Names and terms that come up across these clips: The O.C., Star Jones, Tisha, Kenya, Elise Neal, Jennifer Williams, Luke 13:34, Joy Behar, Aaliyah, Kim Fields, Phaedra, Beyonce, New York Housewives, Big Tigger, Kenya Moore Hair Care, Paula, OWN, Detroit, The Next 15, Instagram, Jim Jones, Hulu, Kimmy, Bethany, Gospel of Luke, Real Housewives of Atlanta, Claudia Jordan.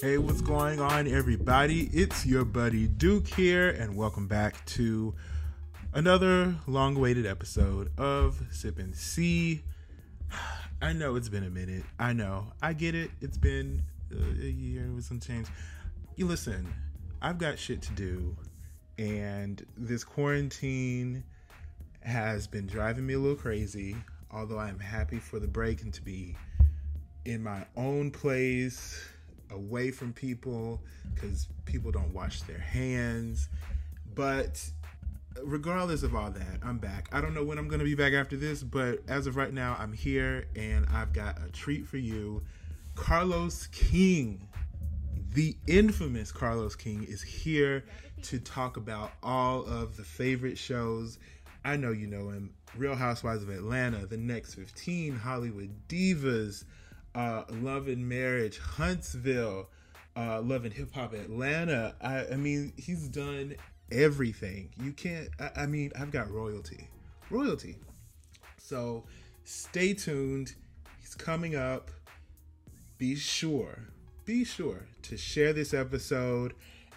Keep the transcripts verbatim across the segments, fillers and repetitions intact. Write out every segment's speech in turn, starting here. Hey, what's going on, everybody? It's your buddy Duke here, and welcome back to another long-awaited episode of Sip and See. I know it's been a minute. I know. I get it. It's been a year with some change. You listen, I've got shit to do, and this quarantine has been driving me a little crazy, although I'm happy for the break and to be in my own place, away from people, because people don't wash their hands. But regardless of all that, I'm back. I don't know when I'm going to be back after this, but as of right now, I'm here, and I've got a treat for you. Carlos King, the infamous Carlos King, is here to talk about all of the favorite shows. I know you know him. Real Housewives of Atlanta, The Next fifteen, Hollywood Divas, Uh, Love and Marriage Huntsville, uh, Love and Hip Hop Atlanta. I, I mean, he's done everything. You can't, I, I mean, I've got royalty. Royalty. So stay tuned. He's coming up. Be sure, be sure to share this episode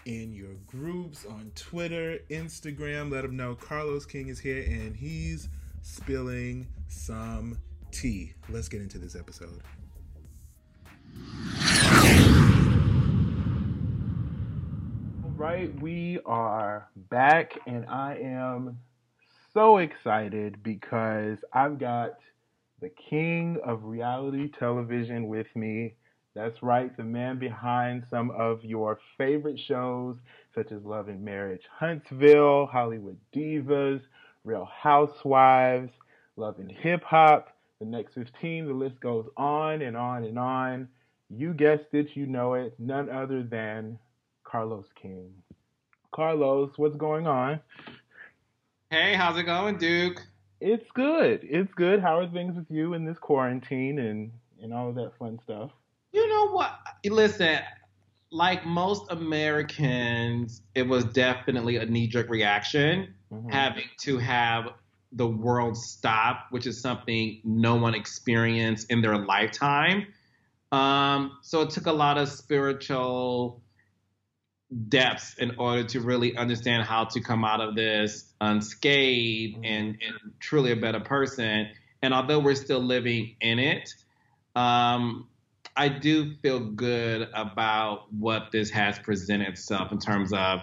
in your groups on Twitter, Instagram. Let them know Carlos King is here and he's spilling some tea. Let's get into this episode. Right, we are back, and I am so excited because I've got the king of reality television with me. That's right, the man behind some of your favorite shows, such as Love and Marriage Huntsville, Hollywood Divas, Real Housewives, Love and Hip Hop, The Next fifteen, the list goes on and on and on. You guessed it, you know it, none other than Carlos King. Carlos, what's going on? Hey, how's it going, Duke? It's good. It's good. How are things with you in this quarantine and, and all of that fun stuff? You know what? Listen, like most Americans, it was definitely a knee-jerk reaction, mm-hmm. having to have the world stop, which is something no one experienced in their lifetime. Um, so it took a lot of spiritual depths in order to really understand how to come out of this unscathed mm-hmm. and, and truly a better person. And although we're still living in it, um, I do feel good about what this has presented itself in terms of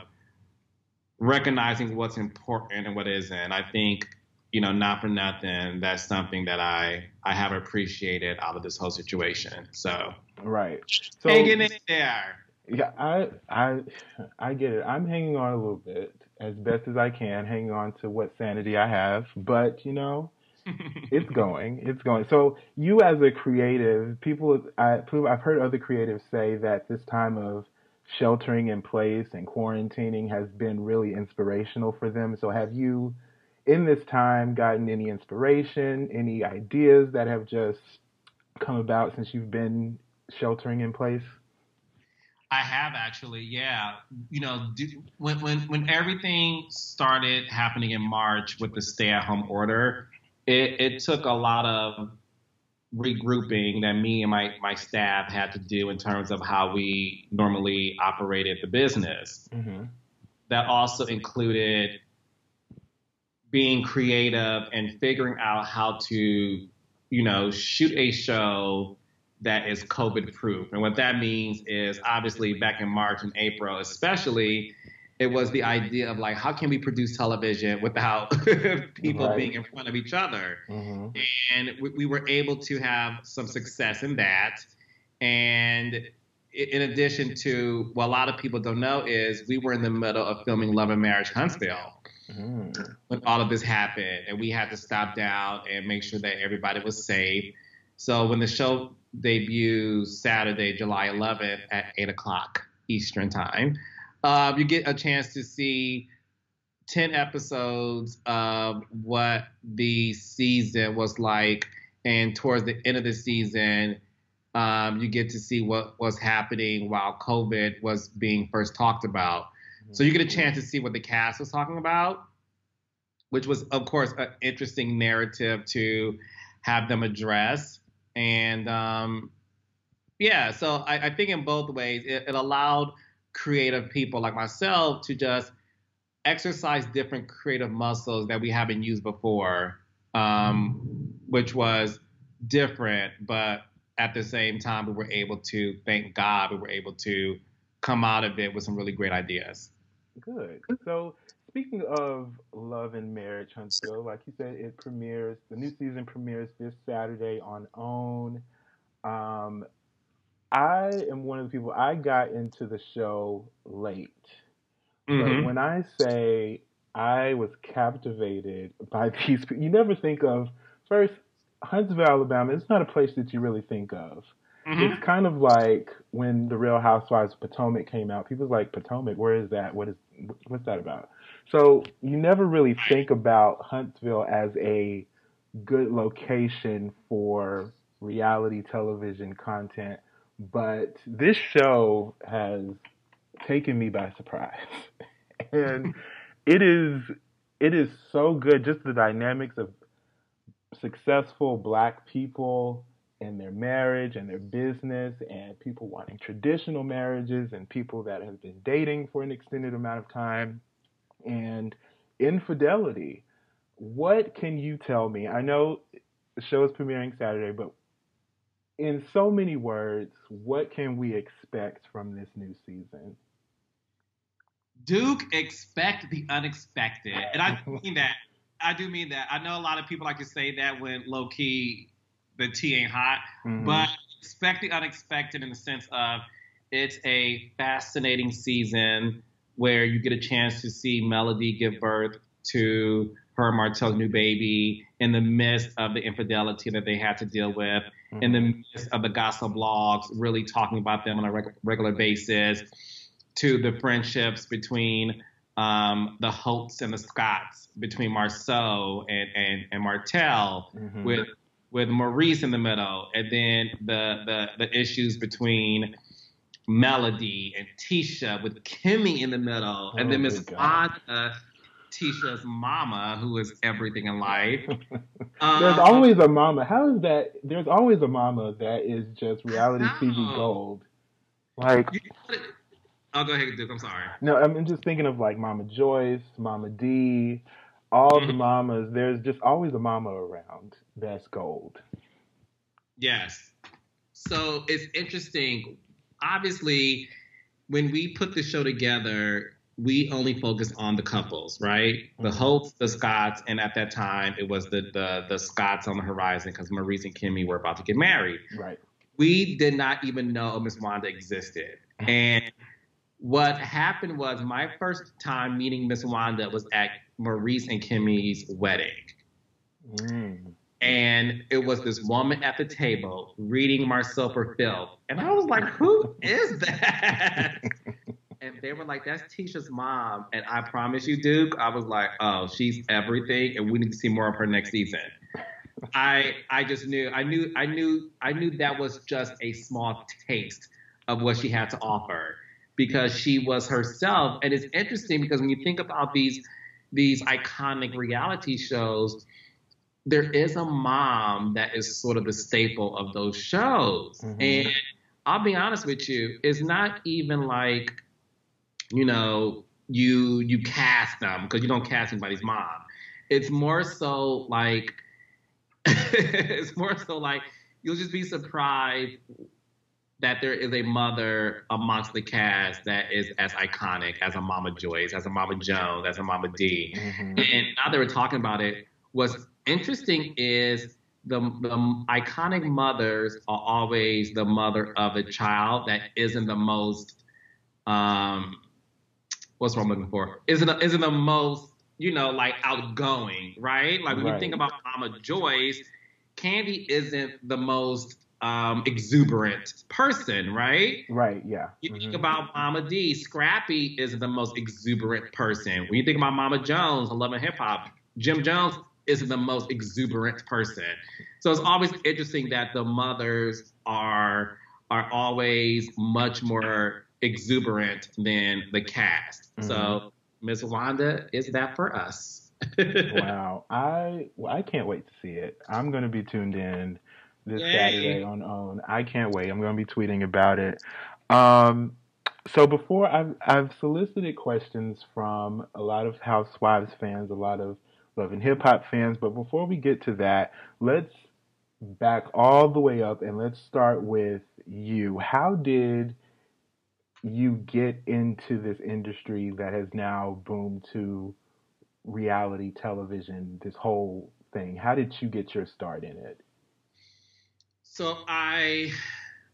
recognizing what's important and what isn't. I think, you know, not for nothing, that's something that I, I have appreciated out of this whole situation. So, right. So, hanging in there. Yeah, I I I get it. I'm hanging on a little bit, as best as I can, hanging on to what sanity I have. But, you know, it's going. It's going. So you as a creative, people, I, I've heard other creatives say that this time of sheltering in place and quarantining has been really inspirational for them. So have you, in this time, gotten any inspiration, any ideas that have just come about since you've been sheltering in place? I have actually, yeah. You know, when when when everything started happening in March with the stay-at-home order, it, it took a lot of regrouping that me and my, my staff had to do in terms of how we normally operated the business. Mm-hmm. That also included being creative and figuring out how to, you know, shoot a show that is COVID-proof. And what that means is, obviously, back in March and April especially, it was the idea of, like, how can we produce television without people right. being in front of each other? Mm-hmm. And we, we were able to have some success in that. And in addition to what a lot of people don't know is we were in the middle of filming Love and Marriage Huntsville mm. when all of this happened. And we had to stop down and make sure that everybody was safe. So when the show debuts Saturday, July eleventh at eight o'clock Eastern time, uh, you get a chance to see ten episodes of what the season was like. And towards the end of the season, um, you get to see what was happening while COVID was being first talked about. Mm-hmm. So you get a chance to see what the cast was talking about, which was, of course, an interesting narrative to have them address. And um, yeah, so I, I think in both ways, it, it allowed creative people like myself to just exercise different creative muscles that we haven't used before, um, which was different, but at the same time, we were able to, thank God, we were able to come out of it with some really great ideas. Good. So speaking of Love and Marriage Huntsville, like you said, it premieres, the new season premieres this Saturday on OWN. Um, I am one of the people, I got into the show late. Mm-hmm. But when I say I was captivated by these people, you never think of, first, Huntsville, Alabama, it's not a place that you really think of. Mm-hmm. It's kind of like when The Real Housewives of Potomac came out. People's like, Potomac, where is that? What is, what's that about? So you never really think about Huntsville as a good location for reality television content. But this show has taken me by surprise. And it is, it is so good. Just the dynamics of successful Black people and their marriage and their business, and people wanting traditional marriages and people that have been dating for an extended amount of time, and infidelity. What can you tell me? I know the show is premiering Saturday, but in so many words, what can we expect from this new season? Duke, expect the unexpected. And I mean that. I do mean that. I know a lot of people like to say that when low-key the tea ain't hot, mm-hmm. but expect the unexpected in the sense of it's a fascinating season where you get a chance to see Melody give birth to her Martell's new baby in the midst of the infidelity that they had to deal with, mm-hmm. in the midst of the gossip blogs really talking about them on a reg- regular basis, to the friendships between Um, the Holtz and the Scots, between Marceau and, and, and Martell, mm-hmm. with with Maurice in the middle, and then the, the the issues between Melody and Tisha with Kimmy in the middle, and oh then Miz Wanda, Tisha's mama, who is everything in life. Um, there's always a mama. How is that? There's always a mama that is just reality no. T V gold. Like. You know, I'll go ahead, Duke. I'm sorry. No, I'm just thinking of like Mama Joyce, Mama Dee, all the mamas. There's just always a mama around that's gold. Yes. So it's interesting. Obviously, when we put the show together, we only focused on the couples, right? Mm-hmm. The Holtz, the Scots, and at that time, it was the the, the Scots on the horizon because Maurice and Kimmy were about to get married. Right. We did not even know Miz Wanda existed. And what happened was my first time meeting Miz Wanda was at Maurice and Kimmy's wedding. Mm. And it was this woman at the table reading Marcel for Phil. And I was like, who is that? And they were like, that's Tisha's mom. And I promise you, Duke, I was like, oh, she's everything. And we need to see more of her next season. I I just knew, I knew, I knew, I knew that was just a small taste of what she had to offer, because she was herself. And it's interesting because when you think about these these iconic reality shows, there is a mom that is sort of the staple of those shows. Mm-hmm. And I'll be honest with you, it's not even like, you know, you you cast them, because you don't cast anybody's mom. It's more so like, it's more so like, you'll just be surprised that there is a mother amongst the cast that is as iconic as a Mama Joyce, as a Mama Jones, as a Mama Dee. Mm-hmm. And now they were talking about it. What's interesting is the, the iconic mothers are always the mother of a child that isn't the most, um, what's what I'm looking for? Isn't a, isn't the most, you know, like outgoing, right? Like when right. you think about Mama Joyce, Candy isn't the most Um, exuberant person, right? Right, yeah. You think mm-hmm. about Mama Dee, Scrappy is the most exuberant person. When you think about Mama Jones, Love and Hip Hop, Jim Jones is the most exuberant person. So it's always interesting that the mothers are are always much more exuberant than the cast. Mm-hmm. So Miz Wanda is that for us. Wow, I well, I can't wait to see it. I'm going to be tuned in. this Yay. Saturday on OWN. I can't wait. I'm going to be tweeting about it. Um, so before, I've, I've solicited questions from a lot of Housewives fans, a lot of Love and Hip Hop fans. But before we get to that, let's back all the way up and let's start with you. How did you get into this industry that has now boomed to reality television, this whole thing? How did you get your start in it? So I,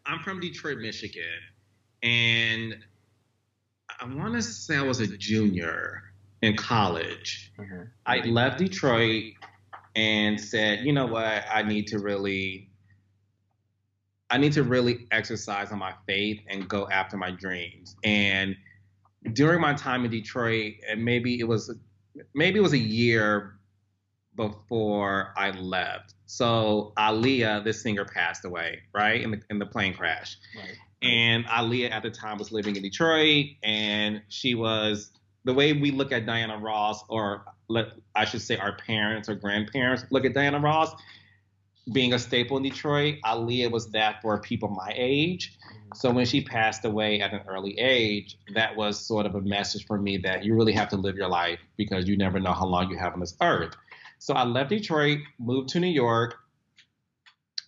I'm from Detroit, Michigan, and I want to say I was a junior in college. Mm-hmm. I left Detroit and said, you know what, I need to really, I need to really exercise on my faith and go after my dreams. And during my time in Detroit, and maybe it was, maybe it was a year before I left. So Aaliyah, this singer, passed away, right, in the, in the plane crash. Right. And Aaliyah at the time was living in Detroit, and she was, the way we look at Diana Ross, or let, I should say our parents or grandparents look at Diana Ross being a staple in Detroit, Aaliyah was that for people my age. So when she passed away at an early age, that was sort of a message for me that you really have to live your life because you never know how long you have on this earth. So I left Detroit, moved to New York,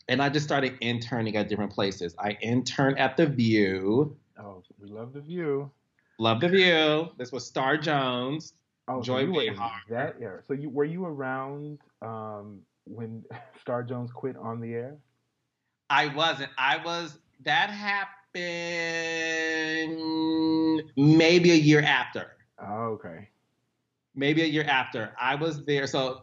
and I just started interning at different places. I interned at The View. Oh, we love The View. Love The View. This was Star Jones. Oh, Joy Behar. That era. So you, were you around um, when Star Jones quit on the air? I wasn't. I was. That happened maybe a year after. Oh, okay. Maybe a year after. I was there. So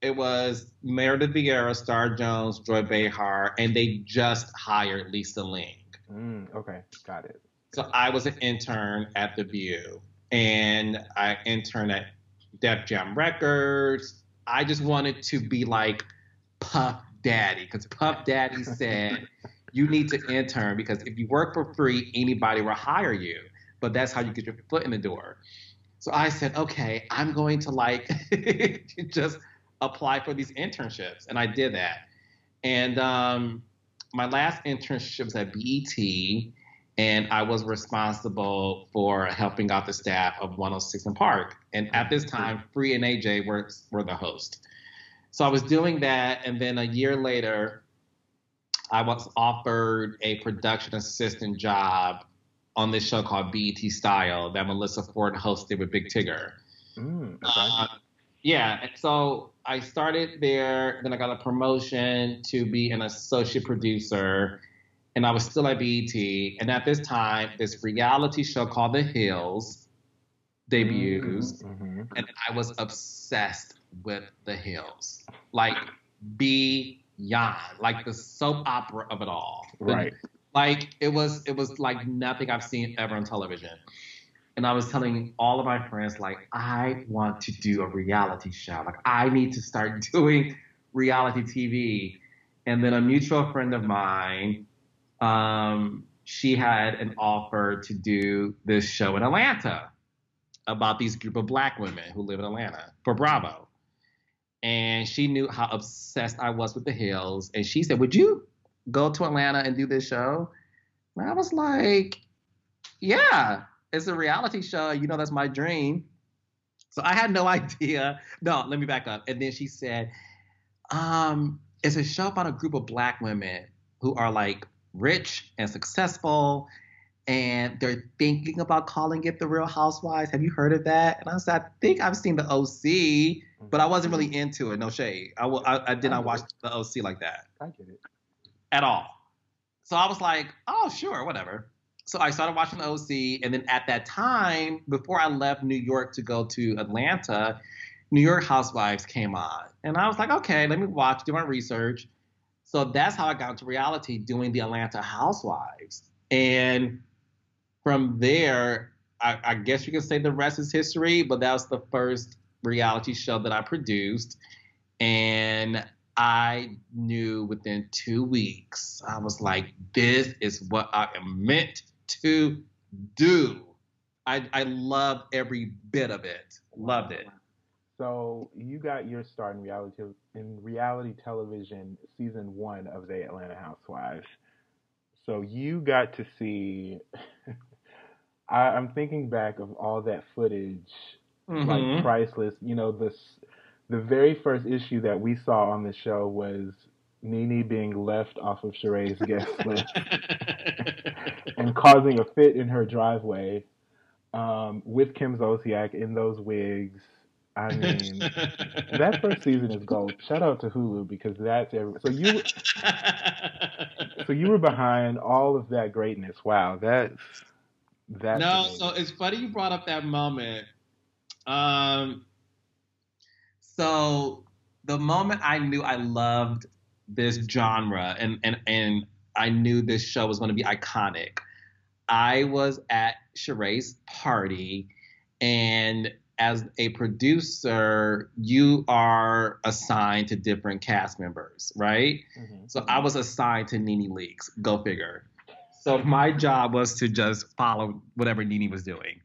it was Meredith Vieira, Star Jones, Joy Behar, and they just hired Lisa Ling. Mm, okay, got it. So I was an intern at The View, and I interned at Def Jam Records. I just wanted to be like Puff Daddy, because Puff Daddy said, you need to intern because if you work for free, anybody will hire you. But that's how you get your foot in the door. So I said, okay, I'm going to like just apply for these internships. And I did that. And um, my last internship was at B E T, and I was responsible for helping out the staff of one oh six and Park. And at this time, Free and A J were, were the host. So I was doing that, and then a year later, I was offered a production assistant job on this show called B E T Style that Melissa Ford hosted with Big Tigger. Mm, okay. uh, yeah, and so I started there, then I got a promotion to be an associate producer, and I was still at B E T. And at this time, this reality show called The Hills debuts, mm-hmm. and I was obsessed with The Hills. Like, be... Yeah, like the soap opera of it all. Right. Like it was, it was like nothing I've seen ever on television. And I was telling all of my friends, like, I want to do a reality show. Like, I need to start doing reality T V. And then a mutual friend of mine, um, she had an offer to do this show in Atlanta about these group of black women who live in Atlanta for Bravo. And she knew how obsessed I was with The Hills. And she said, would you go to Atlanta and do this show? And I was like, yeah, it's a reality show. You know, that's my dream. So I had no idea. No, let me back up. And then she said, um, it's a show about a group of black women who are like rich and successful. And they're thinking about calling it The Real Housewives. Have you heard of that? And I said, I think I've seen The O C, but I wasn't really into it. No shade. I, I, I did not watch The O C like that. I get it. At all. So I was like, oh, sure, whatever. So I started watching The O C. And then at that time, before I left New York to go to Atlanta, New York Housewives came on. And I was like, okay, let me watch, do my research. So that's how I got into reality, doing the Atlanta Housewives. And from there, I, I guess you could say the rest is history, but that was the first reality show that I produced. And I knew within two weeks, I was like, this is what I am meant to do. I, I loved every bit of it. Loved it. So you got your start in reality in reality television season one of The Atlanta Housewives. So you got to see. I, I'm thinking back of all that footage, mm-hmm. like priceless. You know, the the very first issue that we saw on the show was NeNe being left off of Sheree's guest list and causing a fit in her driveway um, with Kim Zolciak in those wigs. I mean, that first season is gold. Shout out to Hulu because that's every. So you, so you were behind all of that greatness. Wow, that's that. No, amazing. So it's funny you brought up that moment. Um, so the moment I knew I loved this genre and and and I knew this show was going to be iconic, I was at Sheree's party and. As a producer, you are assigned to different cast members, right? Mm-hmm. So I was assigned to NeNe Leakes. Go figure. So my job was to just follow whatever NeNe was doing.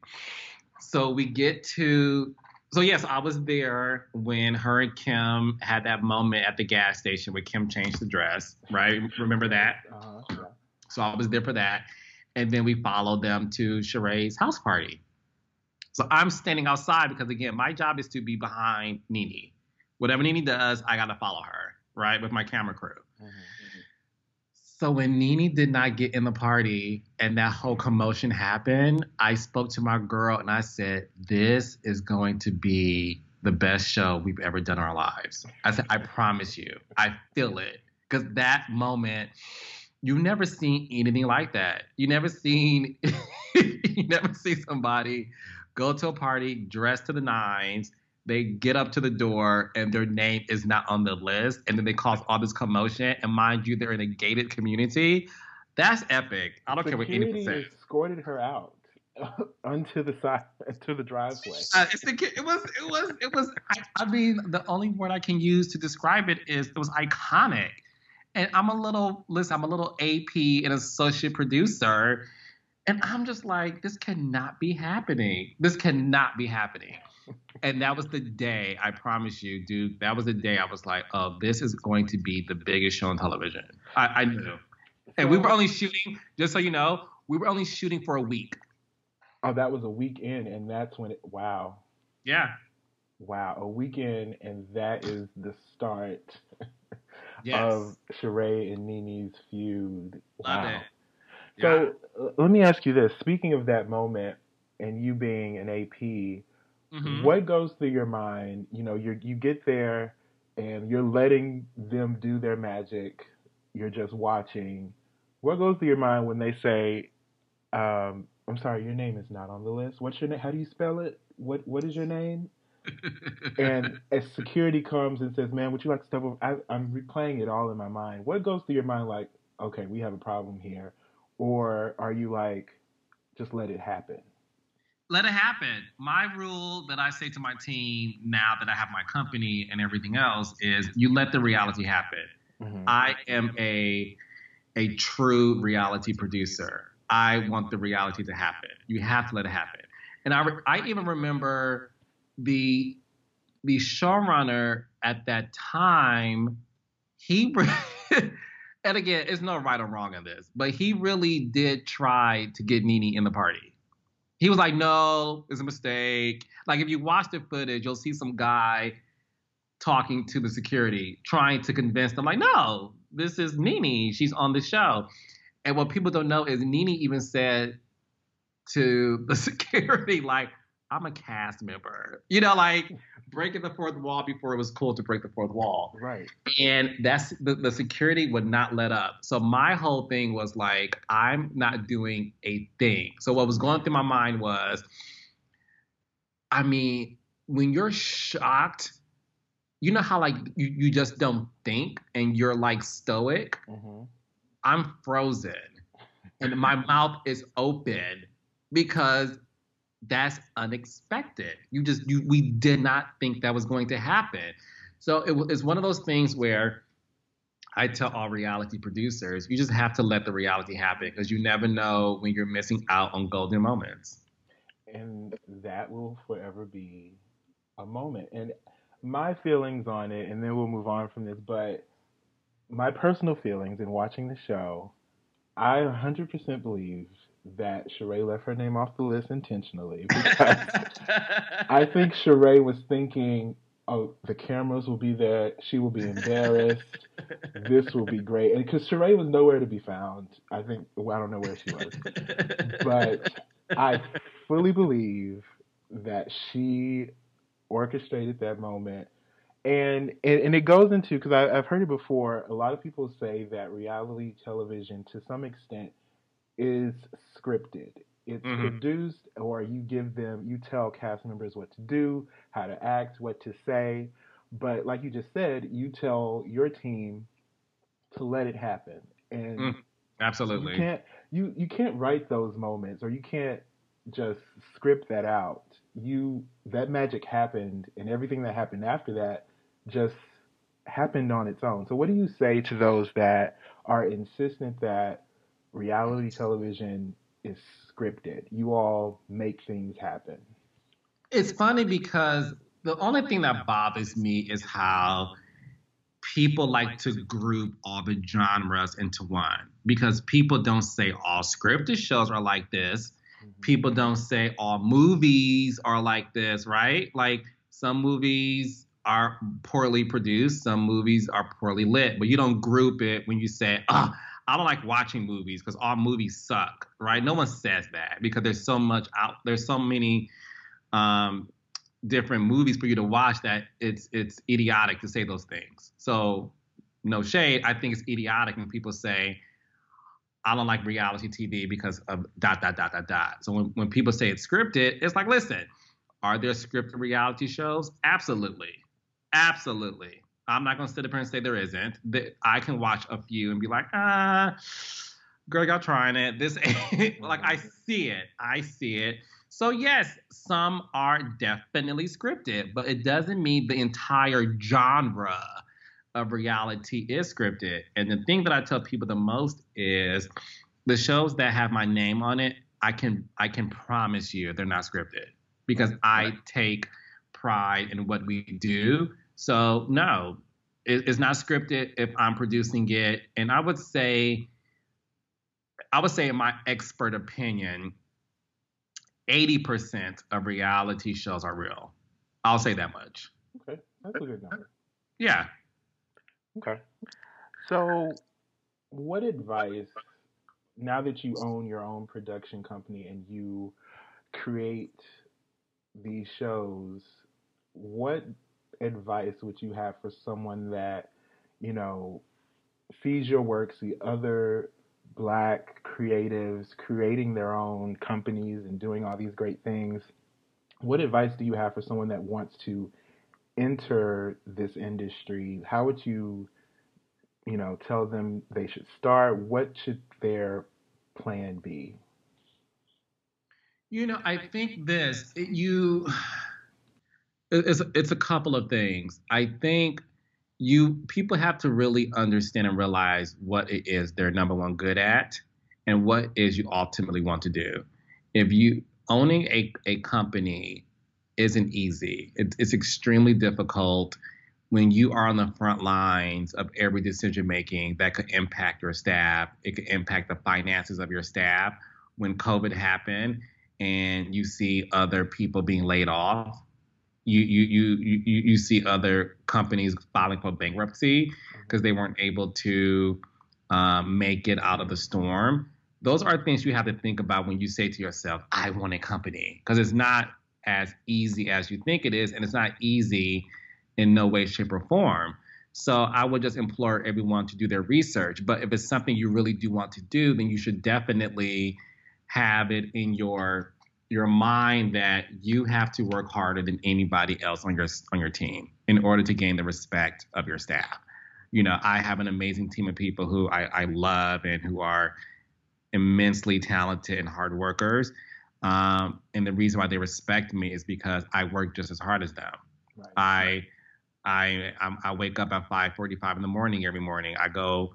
So we get to, so yes, I was there when her and Kim had that moment at the gas station where Kim changed the dress, right? Remember that? Uh-huh. Yeah. So I was there for that. And then we followed them to Sheree's house party. So I'm standing outside because, again, my job is to be behind NeNe. Whatever NeNe does, I got to follow her, right, with my camera crew. Mm-hmm, mm-hmm. So when NeNe did not get in the party and that whole commotion happened, I spoke to my girl and I said, this is going to be the best show we've ever done in our lives. I said, I promise you. I feel it. Because that moment, you've never seen anything like that. You've never seen, you never see somebody go to a party, dress to the nines, they get up to the door, and their name is not on the list, and then they cause all this commotion, and mind you, they're in a gated community. That's epic. I don't Security care what anyone says. Escorted her out onto the side, to the driveway. Uh, it's, it was, it was, it was, I, I mean, the only word I can use to describe it is it was iconic. And I'm a little, listen, I'm a little A P and associate producer, and I'm just like, this cannot be happening. This cannot be happening. And that was the day, I promise you, dude, that was the day I was like, oh, this is going to be the biggest show on television. I, I knew. And we were only shooting, just so you know, we were only shooting for a week. Oh, that was a weekend, and that's when it, wow. Yeah. Wow, a weekend, and that is the start yes. of Sheree and NeNe's feud. Wow. Love it. So yeah. Let me ask you this. Speaking of that moment and you being an A P, mm-hmm. what goes through your mind? You know, you you get there and you're letting them do their magic. You're just watching. What goes through your mind when they say, um, I'm sorry, your name is not on the list. What's your name? How do you spell it? What What is your name? And as security comes and says, man, would you like to step over? I, I'm replaying it all in my mind. What goes through your mind like, okay, we have a problem here. Or are you like, just let it happen? Let it happen. My rule that I say to my team now that I have my company and everything else is you let the reality happen. Mm-hmm. I am a, a true reality producer. I want the reality to happen. You have to let it happen. And I, re- I even remember the, the showrunner at that time, he... Re- And again, it's no right or wrong in this, but he really did try to get NeNe in the party. He was like, no, it's a mistake. Like, if you watch the footage, you'll see some guy talking to the security, trying to convince them, like, no, this is NeNe. She's on the show. And what people don't know is NeNe even said to the security, like, I'm a cast member. You know, like, breaking the fourth wall before it was cool to break the fourth wall. Right. And that's the, the security would not let up. So my whole thing was like, I'm not doing a thing. So what was going through my mind was, I mean, when you're shocked, you know how like you, you just don't think and you're like stoic? Mm-hmm. I'm frozen and my mouth is open because that's unexpected. You just, you, we did not think that was going to happen. So it, it's one of those things where I tell all reality producers, you just have to let the reality happen because you never know when you're missing out on golden moments. And that will forever be a moment. And my feelings on it, and then we'll move on from this, but my personal feelings in watching the show, I one hundred percent believe that Sheree left her name off the list intentionally, because I think Sheree was thinking, oh, the cameras will be there, she will be embarrassed, this will be great. And because Sheree was nowhere to be found, I think, well, I don't know where she was, but I fully believe that she orchestrated that moment. And, and and it goes into, because I've heard it before, a lot of people say that reality television, to some extent, is scripted. It's mm-hmm. produced, or you give them, you tell cast members what to do, how to act, what to say. But like you just said, you tell your team to let it happen. And mm, absolutely, you can't you you can't write those moments, or you can't just script that out. You that magic happened, and everything that happened after that just happened on its own. So what do you say to those that are insistent that reality television is scripted? You all make things happen. It's funny because the only thing that bothers me is how people like to group all the genres into one, because people don't say all scripted shows are like this. Mm-hmm. People don't say all movies are like this, right? Like, some movies are poorly produced, some movies are poorly lit, but you don't group it when you say, oh, I don't like watching movies because all movies suck, right? No one says that, because there's so much out, there's so many um, different movies for you to watch that it's it's idiotic to say those things. So, no shade, I think it's idiotic when people say, I don't like reality T V because of dot, dot, dot, dot, dot. So when, when people say it's scripted, it's like, listen, are there scripted reality shows? Absolutely. Absolutely. I'm not going to sit up here and say there isn't. I can watch a few and be like, ah, girl, y'all trying it. This ain't. Like, I see it. I see it. So, yes, some are definitely scripted, but it doesn't mean the entire genre of reality is scripted. And the thing that I tell people the most is the shows that have my name on it, I can I can promise you they're not scripted, because I take pride in what we do. So no, it, it's not scripted if I'm producing it. And I would say, I would say in my expert opinion, eighty percent of reality shows are real. I'll say that much. Okay, that's a good number. Yeah. Okay. So what advice, now that you own your own production company and you create these shows, what advice would you have for someone that, you know, sees your work, see other Black creatives creating their own companies and doing all these great things? What advice do you have for someone that wants to enter this industry? How would you, you know, tell them they should start? What should their plan be? You know, I think this, it, you... It's, it's a couple of things. I think you people have to really understand and realize what it is they're number one good at and what is you ultimately want to do. If you owning a, a company isn't easy. It, it's extremely difficult when you are on the front lines of every decision making that could impact your staff. It could impact the finances of your staff. When COVID happened and you see other people being laid off, You you you you you see other companies filing for bankruptcy because they weren't able to um, make it out of the storm. Those are things you have to think about when you say to yourself, "I want a company," because it's not as easy as you think it is, and it's not easy in no way, shape, or form. So I would just implore everyone to do their research. But if it's something you really do want to do, then you should definitely have it in your your mind that you have to work harder than anybody else on your on your team in order to gain the respect of your staff. You know, I have an amazing team of people who I, I love and who are immensely talented and hard workers. Um, and the reason why they respect me is because I work just as hard as them. Right. I, I, I'm, I wake up at five forty-five in the morning every morning. I go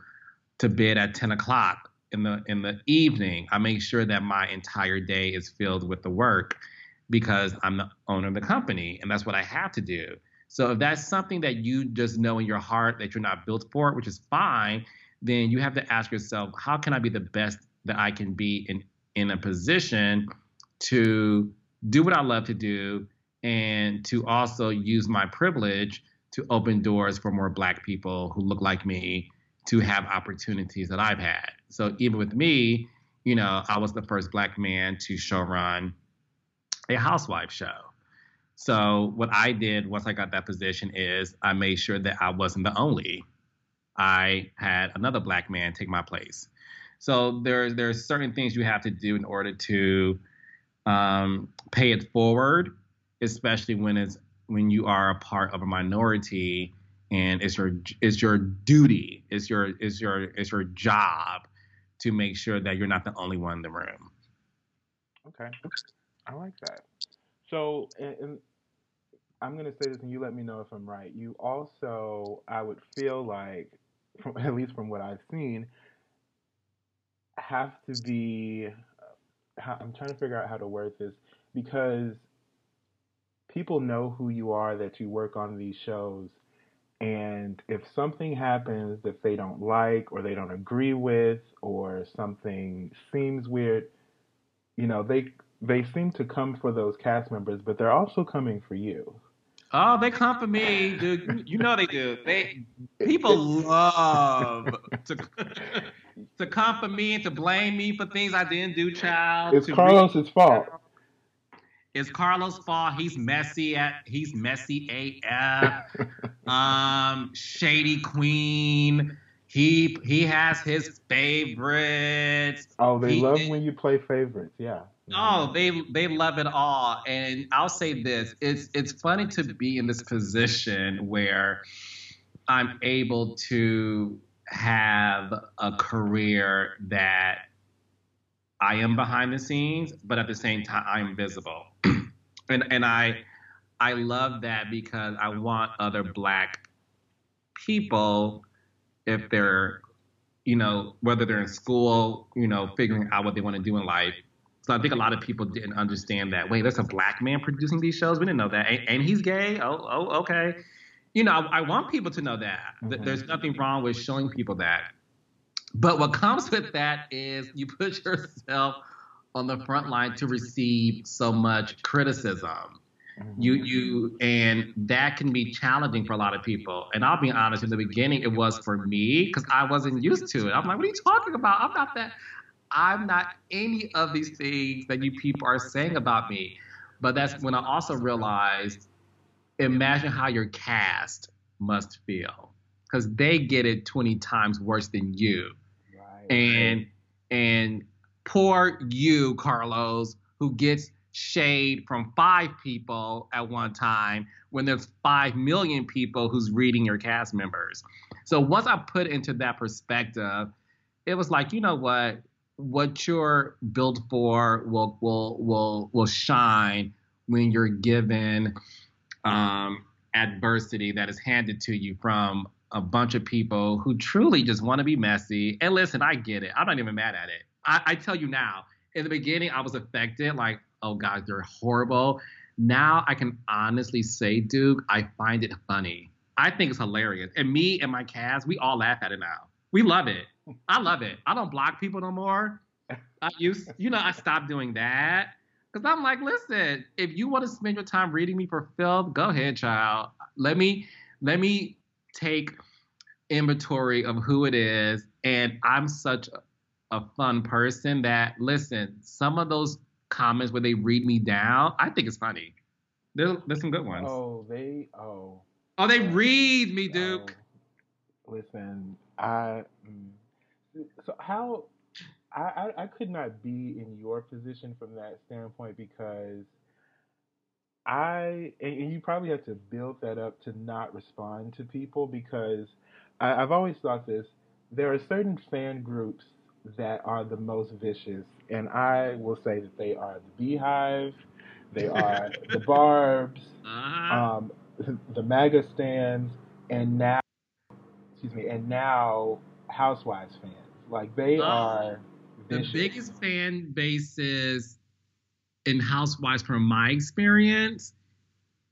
to bed at ten o'clock. In the in the evening. I make sure that my entire day is filled with the work because I'm the owner of the company and that's what I have to do. So if that's something that you just know in your heart that you're not built for, which is fine, then you have to ask yourself, how can I be the best that I can be in, in a position to do what I love to do and to also use my privilege to open doors for more Black people who look like me to have opportunities that I've had. So even with me, you know, I was the first Black man to show run a housewife show. So what I did once I got that position is I made sure that I wasn't the only. I had another Black man take my place. So there, there are certain things you have to do in order to um, pay it forward, especially when it's when you are a part of a minority, and it's your it's your duty, it's your it's your it's your job to make sure that you're not the only one in the room. Okay, I like that. So, and, and I'm gonna say this, and you let me know if I'm right. You also, I would feel like, from, at least from what I've seen, have to be. I'm trying to figure out how to word this, because people know who you are, that you work on these shows, and if something happens that they don't like or they don't agree with or something seems weird, you know, they they seem to come for those cast members, but they're also coming for you. Oh, they come for me, dude. You know they do. They people love to to come for me and to blame me for things I didn't do, child. It's Carlos's fault. It's Carlos' fault. He's messy at he's messy A F. um, Shady Queen. He he has his favorites. Oh, they he, love when you play favorites. Yeah. Oh, they they love it all. And I'll say this: it's it's funny to be in this position where I'm able to have a career that I am behind the scenes, but at the same time, I'm visible. and and I I love that, because I want other Black people, if they're, you know, whether they're in school, you know, figuring out what they want to do in life. So I think a lot of people didn't understand that. Wait, there's a Black man producing these shows? We didn't know that. And, and he's gay? Oh, oh, okay. You know, I, I want people to know that. Mm-hmm. There's nothing wrong with showing people that. But what comes with that is you put yourself on the front line to receive so much criticism. You, you, and that can be challenging for a lot of people. And I'll be honest, in the beginning, it was for me, because I wasn't used to it. I'm like, what are you talking about? I'm not that. I'm not any of these things that you people are saying about me. But that's when I also realized, imagine how your cast must feel, because they get it twenty times worse than you. Right. And and poor you, Carlos, who gets shade from five people at one time when there's five million people who's reading your cast members. So once I put into that perspective, it was like, you know what, what you're built for will will will will shine when you're given um, adversity that is handed to you from a bunch of people who truly just want to be messy. And listen, I get it. I'm not even mad at it. I, I tell you now, in the beginning, I was affected. Like, oh, God, they're horrible. Now I can honestly say, Duke, I find it funny. I think it's hilarious. And me and my cast, we all laugh at it now. We love it. I love it. I don't block people no more. I used, you know, I stopped doing that. Because I'm like, listen, if you want to spend your time reading me for filth, go ahead, child. Let me, let me... take inventory of who it is. And I'm such a fun person that, listen, some of those comments where they read me down, I think it's funny. There's, there's some good ones. Oh, they, oh. Oh, they read me, Duke. Oh, listen, I, so how, I, I, I could not be in your position from that standpoint, because I, and you probably have to build that up to not respond to people, because I, I've always thought this, there are certain fan groups that are the most vicious, and I will say that they are the Beehive, they are the Barbs, uh-huh. um, the MAGA stands, and now, excuse me, and now Housewives fans. Like, they uh, are vicious. The biggest fan bases in Housewives, from my experience,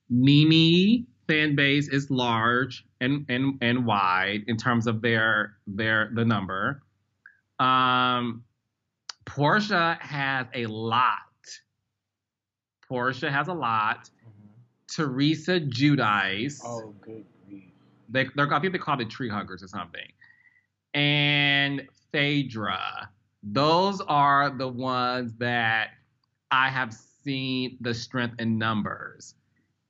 NeNe fan base is large and and and wide in terms of their their the number. Um, Portia has a lot. Portia has a lot. Mm-hmm. Teresa Giudice. Oh, good grief. They, they're, I think they call it tree huggers or something. And Phaedra. Those are the ones that I have seen the strength in numbers.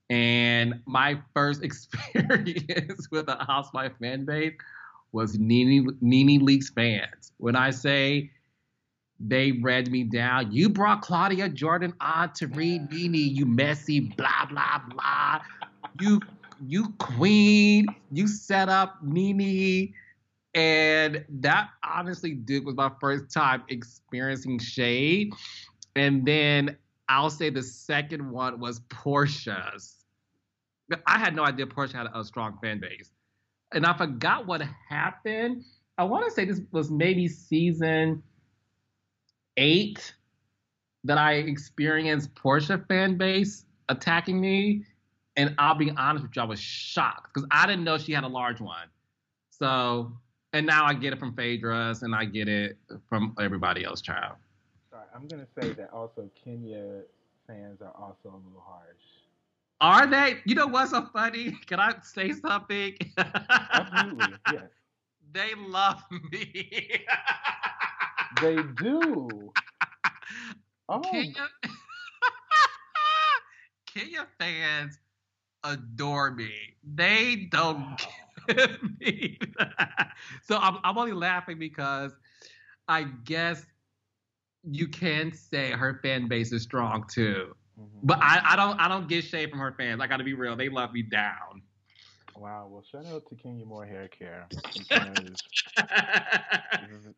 And my first experience with a Housewife fan base was NeNe, NeNe Leakes fans. When I say they read me down, you brought Claudia Jordan on to read NeNe, you messy, blah, blah, blah. You, you queen, you set up NeNe. And that honestly, Duke, was my first time experiencing shade. And then I'll say the second one was Portia's. I had no idea Portia had a strong fan base. And I forgot what happened. I want to say this was maybe season eight that I experienced Portia fan base attacking me. And I'll be honest with you, I was shocked because I didn't know she had a large one. So... And now I get it from Phaedra's, and I get it from everybody else, child. Sorry, I'm going to say that also Kenya fans are also a little harsh. Are they? You know what's so funny? Can I say something? Absolutely, yes. They love me. They do. Oh. Kenya... Kenya fans adore me. They don't wow. give me that. So I'm, I'm only laughing because I guess you can say her fan base is strong too. Mm-hmm. But I, I don't I don't get shade from her fans. I gotta be real. They love me down. Wow. Well, shout out to Kenya Moore Hair Care.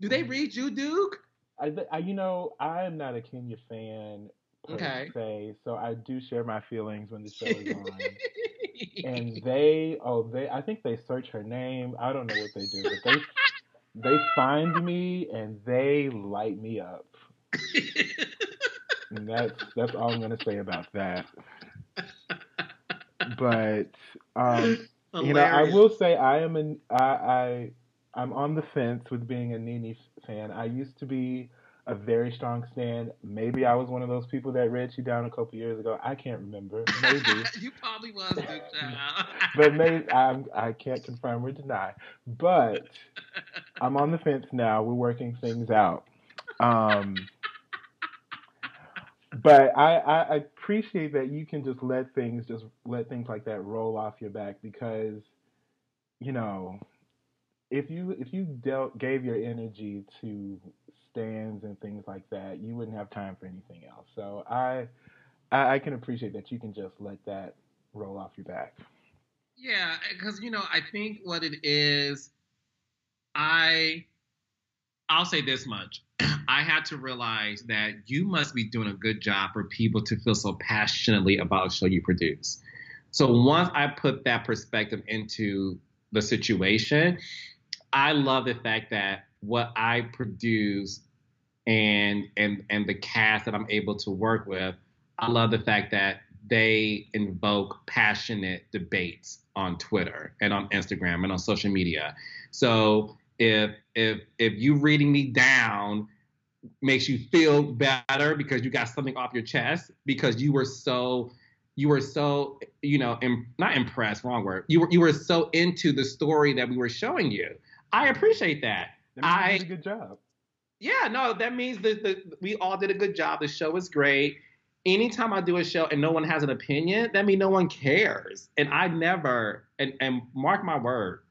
Do they read you, Duke? I, I you know I am not a Kenya fan. Okay. Say, so I do share my feelings when the show is on. And they, oh, they, I think they search her name. I don't know what they do, but they, they find me and they light me up. And that's, that's all I'm going to say about that. But, um, you know, I will say I am an, I, I, I'm on the fence with being a NeNe fan. I used to be a very strong stand. Maybe I was one of those people that read you down a couple years ago. I can't remember. Maybe. You probably was, dude. But maybe I'm, I can't confirm or deny. But I'm on the fence now. We're working things out. Um, but I, I appreciate that you can just let things, just let things like that roll off your back because, you know, if you if you dealt gave your energy to stands and things like that, you wouldn't have time for anything else. So I, I, I can appreciate that you can just let that roll off your back. Yeah, because you know I think what it is, I, I'll say this much: I had to realize that you must be doing a good job for people to feel so passionately about a show you produce. So once I put that perspective into the situation, I love the fact that what I produce and and and the cast that I'm able to work with, I love the fact that they invoke passionate debates on Twitter and on Instagram and on social media. So if if if you reading me down makes you feel better because you got something off your chest, because you were so you were so you know im- not impressed, wrong word. You were you were so into the story that we were showing you. I appreciate that. I did a good job. Yeah, no, that means that the, we all did a good job. The show is great. Anytime I do a show and no one has an opinion, that means no one cares. And I never, and, and mark my word,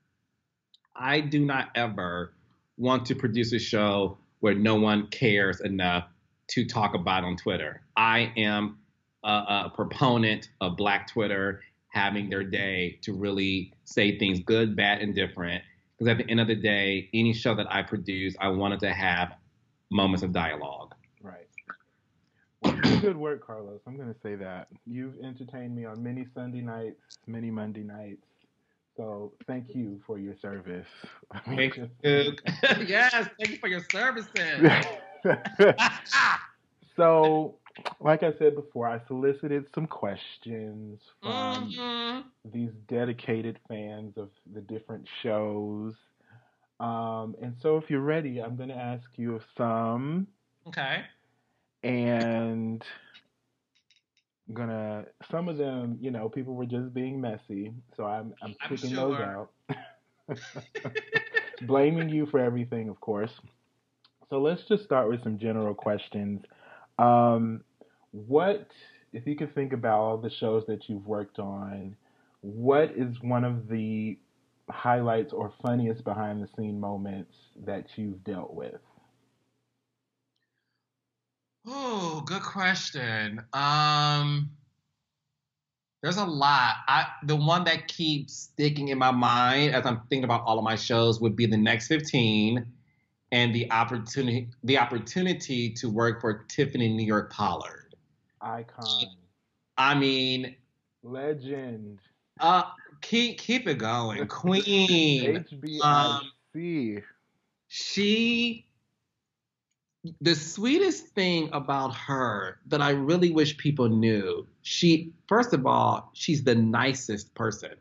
I do not ever want to produce a show where no one cares enough to talk about on Twitter. I am a, a proponent of Black Twitter having their day to really say things good, bad, and different. Because at the end of the day, any show that I produce, I wanted to have moments of dialogue. Right. Well, good work, Carlos. I'm going to say that. You've entertained me on many Sunday nights, many Monday nights. So thank you for your service. Thank you. Yes, thank you for your services. So like I said before, I solicited some questions from mm-hmm. these dedicated fans of the different shows. Um, and so if you're ready, I'm going to ask you some. Okay. And I'm going to, some of them, you know, people were just being messy. So I'm, I'm picking sure. those out. Blaming you for everything, of course. So let's just start with some general questions. Um, what, if you could think about all the shows that you've worked on, what is one of the highlights or funniest behind the scene moments that you've dealt with? Oh, good question. Um, there's a lot. I, the one that keeps sticking in my mind as I'm thinking about all of my shows would be The Next fifteen and the opportunity the opportunity to work for Tiffany New York Pollard. Icon. I mean. Legend. Uh, keep keep it going. Queen. H B I C. Um, she, the sweetest thing about her that I really wish people knew, she, first of all, she's the nicest person.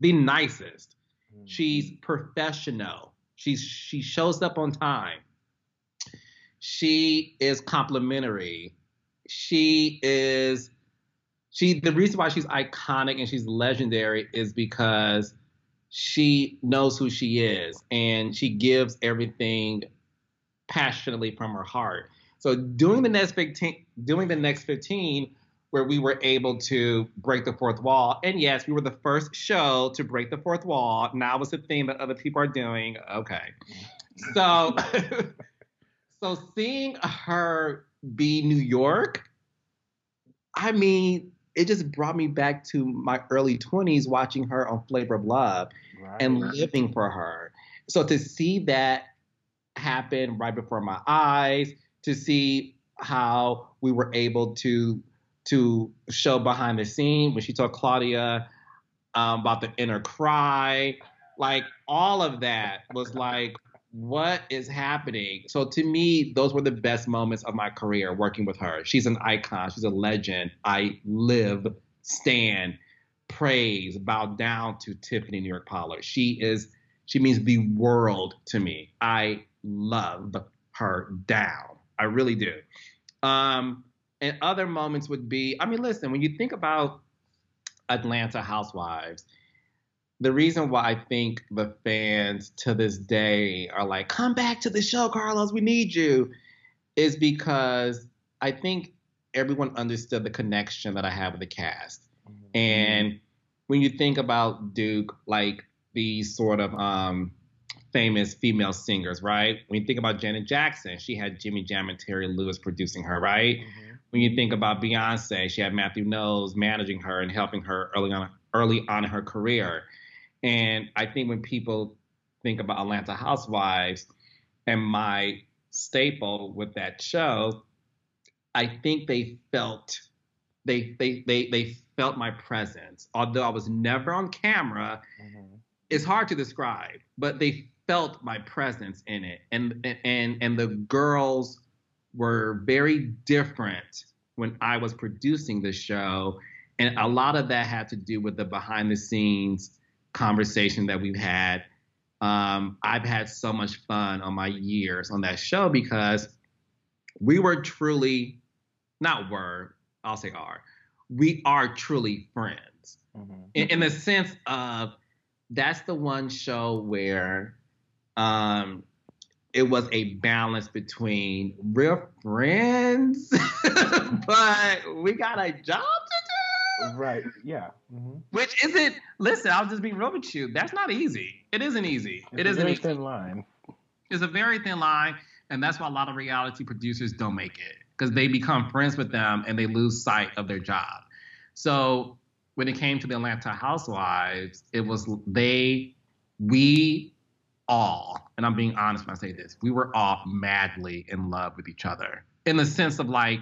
The nicest. Mm. She's professional. She's, she shows up on time. She is complimentary. She is, she, the reason why she's iconic and she's legendary is because she knows who she is and she gives everything passionately from her heart. So doing the next fifteen, doing the next fifteen, where we were able to break the fourth wall. And yes, we were the first show to break the fourth wall. Now it's a theme that other people are doing. Okay. So, so seeing her be New York, I mean, it just brought me back to my early twenties watching her on Flavor of Love right. and living for her. So to see that happen right before my eyes, to see how we were able to to show behind the scene when she told Claudia um, about the inner cry, like all of that was like, what is happening? So to me, those were the best moments of my career working with her. She's an icon. She's a legend. I live, stand, praise, bow down to Tiffany New York Pollard. She is, she means the world to me. I love her down. I really do. Um, And other moments would be, I mean, listen, when you think about Atlanta Housewives, the reason why I think the fans to this day are like, come back to the show, Carlos, we need you, is because I think everyone understood the connection that I have with the cast. Mm-hmm. And when you think about Duke, like these sort of um, famous female singers, right? When you think about Janet Jackson, she had Jimmy Jam and Terry Lewis producing her, right? Mm-hmm. When you think about Beyonce, she had Matthew Knowles managing her and helping her early on, early on in her career. And I think when people think about Atlanta Housewives and my staple with that show, I think they felt they they they they felt my presence. Although I was never on camera, mm-hmm. it's hard to describe, but they felt my presence in it. And and and the girls were very different when I was producing the show. And a lot of that had to do with the behind the scenes conversation that we've had. Um, I've had so much fun on my years on that show because we were truly, not were, I'll say are, we are truly friends. Mm-hmm. In, in the sense of, that's the one show where, um, it was a balance between real friends, but we got a job to do. Right, yeah. Mm-hmm. Which isn't, listen, I'll just be real with you. That's not easy. It isn't easy. It's it isn't easy. It's a very thin line. It's a very thin line, and that's why a lot of reality producers don't make it, because they become friends with them and they lose sight of their job. So when it came to the Atlanta Housewives, it was they, we, all, and I'm being honest when I say this, we were all madly in love with each other in the sense of like,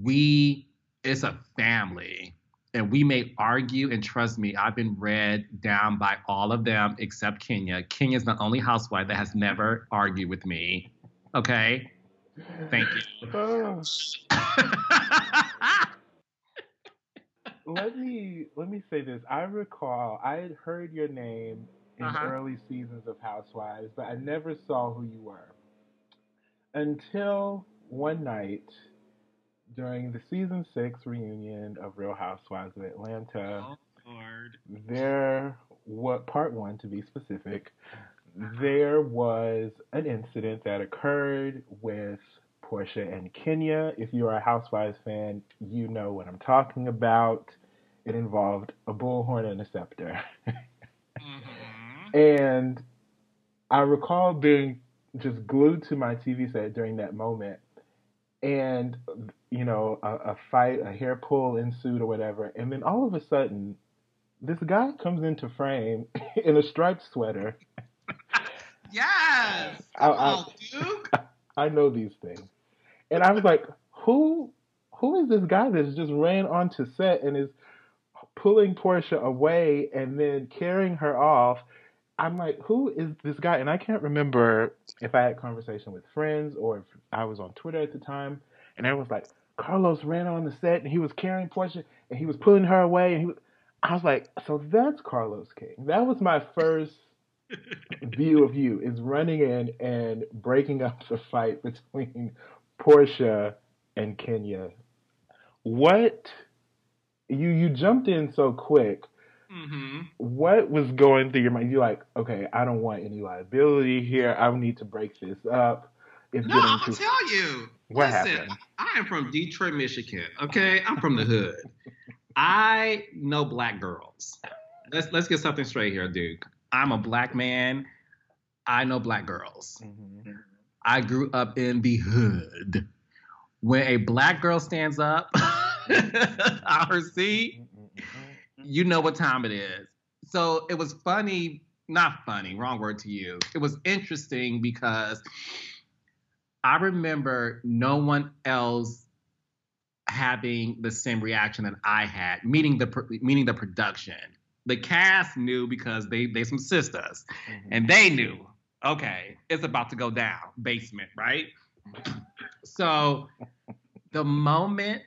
we, it's a family and we may argue, and trust me, I've been read down by all of them except Kenya. Kenya's the only housewife that has never argued with me, okay? Thank you. Oh. Let me let me say this. I recall I had heard your name in uh-huh. early seasons of Housewives, but I never saw who you were until one night during the season six reunion of Real Housewives of Atlanta. Oh, Lord. There, what part one to be specific, there was an incident that occurred with Portia and Kenya. If you are a Housewives fan, you know what I'm talking about. It involved a bullhorn and a scepter. Mm-hmm. And I recall being just glued to my T V set during that moment. And, you know, a, a fight, a hair pull ensued or whatever. And then all of a sudden, this guy comes into frame in a striped sweater. Yes! I, I, oh, Duke! I know these things. And I was like, who who is this guy that's just ran onto set and is pulling Portia away and then carrying her off? I'm like, who is this guy? And I can't remember if I had conversation with friends or if I was on Twitter at the time. And everyone's like, Carlos ran on the set and he was carrying Portia and he was pulling her away. And he was... I was like, so that's Carlos King. That was my first view of you, is running in and breaking up the fight between Portia and Kenya. What? You, you jumped in so quick. Mm-hmm. What was going through your mind? You're like, okay, I don't want any liability here. I need to break this up. It's no, I'm going to tell you. What Listen, happened? I am from Detroit, Michigan, okay? I'm from the hood. I know black girls. Let's let's get something straight here, Duke. I'm a black man. I know black girls. Mm-hmm. I grew up in the hood. When a black girl stands up on her seat, you know what time it is. So it was funny, not funny, wrong word to use. It was interesting because I remember no one else having the same reaction that I had, meaning the meaning the production. The cast knew because they they some sisters, mm-hmm. and they knew, okay, it's about to go down, basement, right? So the moment,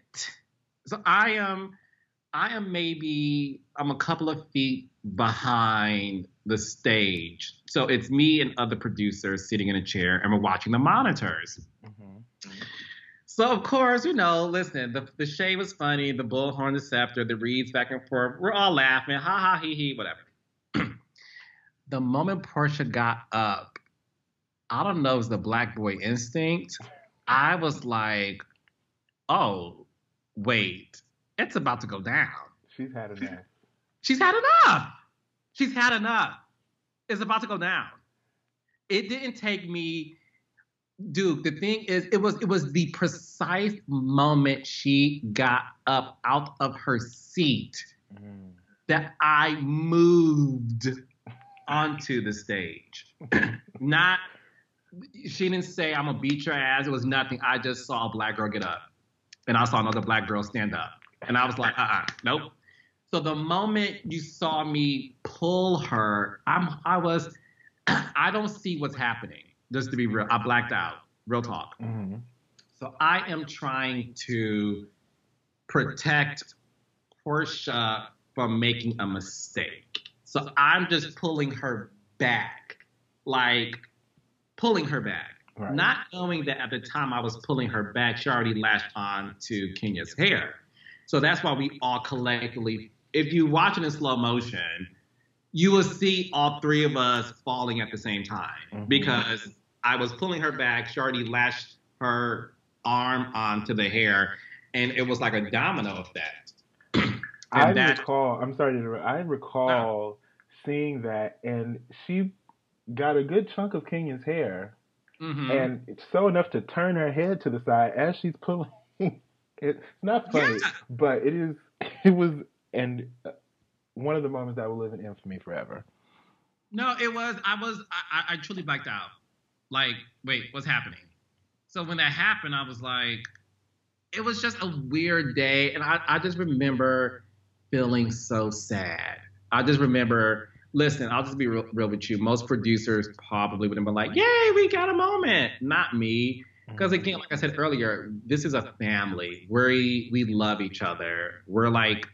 so I am... I am maybe, I'm a couple of feet behind the stage. So it's me and other producers sitting in a chair and we're watching the monitors. Mm-hmm. So of course, you know, listen, the, the shade was funny, the bullhorn, the scepter, the reeds back and forth. We're all laughing, ha ha, hee hee, whatever. The moment Portia got up, I don't know, it was the black boy instinct. I was like, oh, wait. It's about to go down. She's had enough. She's had enough. She's had enough. It's about to go down. It didn't take me, Duke. The thing is, it was it was the precise moment she got up out of her seat mm. that I moved onto the stage. Not, she didn't say, I'm gonna beat your ass. It was nothing. I just saw a black girl get up, and I saw another black girl stand up. And I was like, uh-uh, nope. So the moment you saw me pull her, I'm, I was, I don't see what's happening. Just to be real, I blacked out. Real talk. Mm-hmm. So I am trying to protect Portia from making a mistake. So I'm just pulling her back, like pulling her back. Right. Not knowing that at the time I was pulling her back, she already latched on to Kenya's hair. So that's why we all collectively, if you watch it in slow motion, you will see all three of us falling at the same time. Mm-hmm. Because I was pulling her back, she already lashed her arm onto the hair, and it was like a domino effect. I that, recall, I'm sorry to interrupt, I recall uh, seeing that, and she got a good chunk of Kenya's hair, mm-hmm. and so enough to turn her head to the side as she's pulling. It's not funny, yeah. but it is. It was, and one of the moments that will live in infamy forever. No, it was. I was. I, I truly blacked out. Like, wait, what's happening? So when that happened, I was like, it was just a weird day, and I, I just remember feeling so sad. I just remember. Listen, I'll just be real, real with you. Most producers probably would have been like, "Yay, we got a moment." Not me. Because again, like I said earlier, this is a family. We we love each other. We're like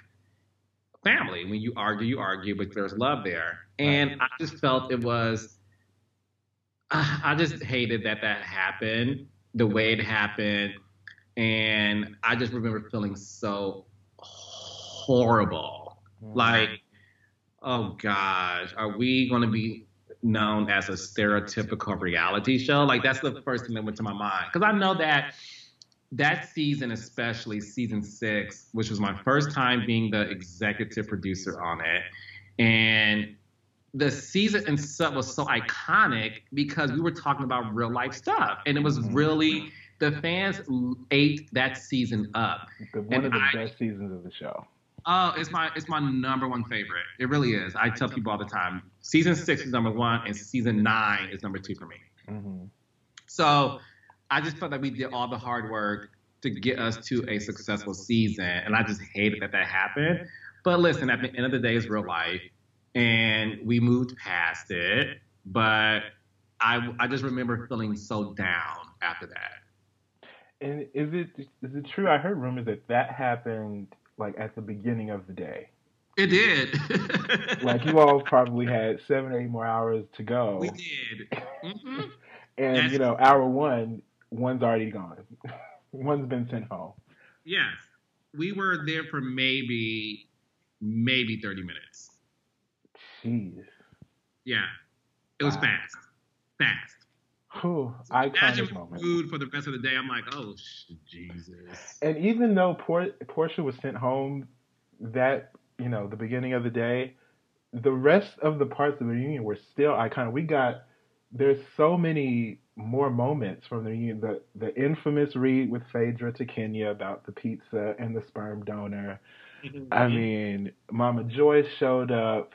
family. When you argue, you argue, but there's love there. And right. I just felt it was, uh, I just hated that that happened, the way it happened. And I just remember feeling so horrible. Mm. Like, oh gosh, are we going to be known as a stereotypical reality show? Like, that's the first thing that went to my mind. Because I know that that season, especially season six, which was my first time being the executive producer on it, and the season and stuff was so iconic because we were talking about real life stuff, and it was really, the fans ate that season up. The one and of the I, best seasons of the show. Oh, it's my it's my number one favorite. It really is. I tell people all the time, season six is number one, and season nine is number two for me. Mm-hmm. So I just felt that we did all the hard work to get us to a successful season, and I just hated that that happened. But listen, at the end of the day, it's real life, and we moved past it. But I I just remember feeling so down after that. And is it is it true? I heard rumors that that happened like at the beginning of the day. It did. Like, you all probably had seven or eight more hours to go. We did. Mm-hmm. And, that's, you know, hour one, one's already gone. One's been sent home. Yes. We were there for maybe, maybe thirty minutes. Jeez. Yeah. It was wow. fast. Fast. Whew, so imagine moment. Food for the rest of the day. I'm like, oh, Jesus. And even though Por- Portia was sent home that, you know, the beginning of the day, the rest of the parts of the reunion were still iconic. We got, there's so many more moments from the reunion. The, the infamous read with Phaedra to Kenya about the pizza and the sperm donor. I mean, Mama Joyce showed up.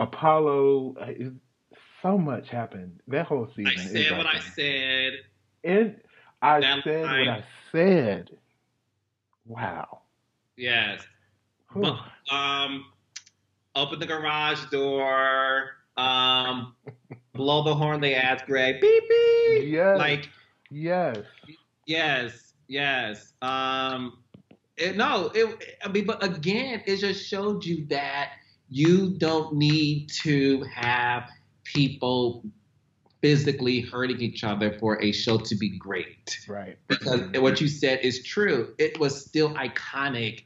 Apollo... It, so much happened that whole season. I said what I said. And I said what I said. Wow. Yes. But, um, open the garage door. Um, blow the horn. They asked Greg. Beep beep. Yes. Like. Yes. Yes. Yes. Um. It, no. It. I mean, but again, it just showed you that you don't need to have people physically hurting each other for a show to be great. Right. Because what you said is true. It was still iconic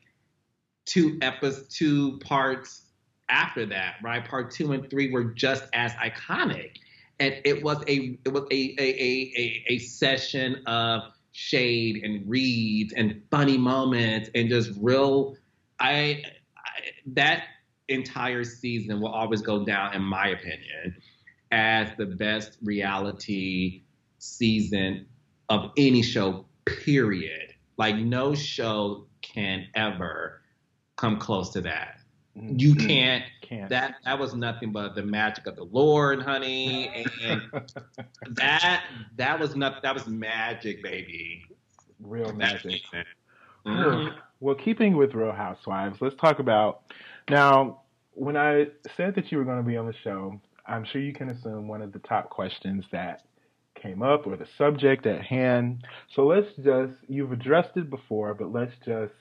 two episodes, two parts after that, right? Part two and three were just as iconic. And it was a it was a a a, a session of shade and reads and funny moments and just real I, I that entire season will always go down, in my opinion, as the best reality season of any show, period. Like, no show can ever come close to that. You can't. can't. That that was nothing but the magic of the Lord, honey. And that that was not that was magic, baby. Real magic. Mm-hmm. Well, keeping with Real Housewives, let's talk about now. When I said that you were going to be on the show, I'm sure you can assume one of the top questions that came up or the subject at hand. So let's just, you've addressed it before, but let's just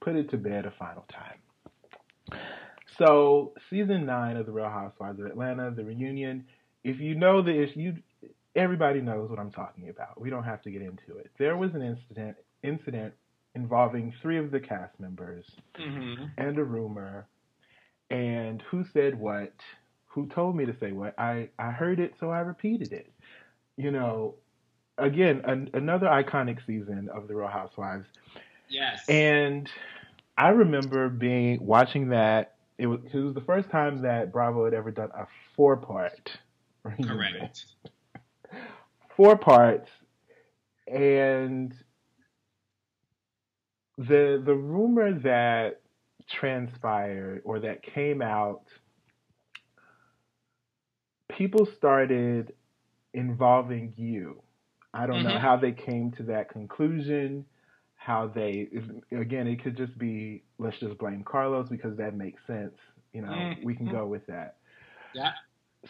put it to bed a final time. So season nine of The Real Housewives of Atlanta, the reunion, if you know the issue, everybody knows what I'm talking about. We don't have to get into it. There was an incident, incident involving three of the cast members mm-hmm. and a rumor. And who said what, who told me to say what, I, I heard it, so I repeated it. You know, again, an, another iconic season of The Real Housewives. Yes. And I remember being, watching that, it was, it was the first time that Bravo had ever done a four-part. Correct. Four parts, and the the rumor that transpired or that came out, people started involving you. I don't mm-hmm. know how they came to that conclusion, how they, again, it could just be, let's just blame Carlos because that makes sense. You know, mm-hmm. we can go with that. Yeah.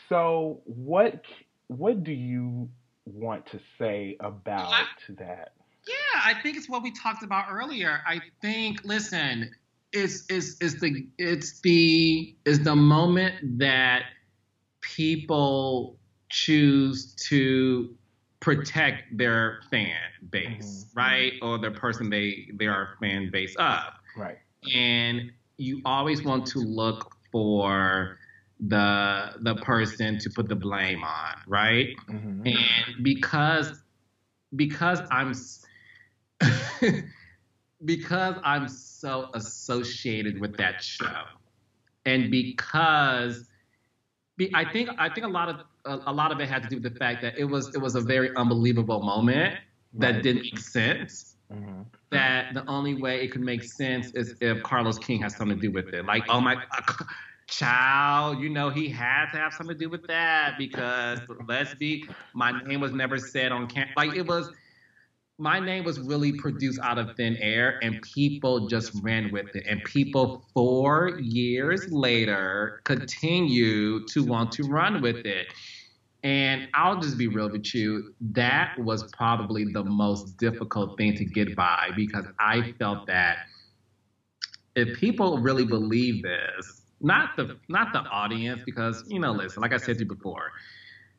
So what, what do you want to say about I, that? Yeah, I think it's what we talked about earlier. I think, listen, it's it's it's the it's the it's the moment that people choose to protect their fan base, mm-hmm. right? Or the person they they are fan base of. Right. And you always want to look for the the person to put the blame on, right? Mm-hmm. And because because I'm because I'm so associated with that show, and because be, I think I think a lot of a, a lot of it had to do with the fact that it was it was a very unbelievable moment that right. didn't make sense. Mm-hmm. That the only way it could make sense is if Carlos King has something to do with it. Like, oh my uh, child, you know, he had to have something to do with that because let's be, my name was never said on camp. Like, it was, my name was really produced out of thin air, and people just ran with it. And people four years later continue to want to run with it. And I'll just be real with you, that was probably the most difficult thing to get by, because I felt that if people really believe this, not the not the audience, because, you know, listen, like I said to you before,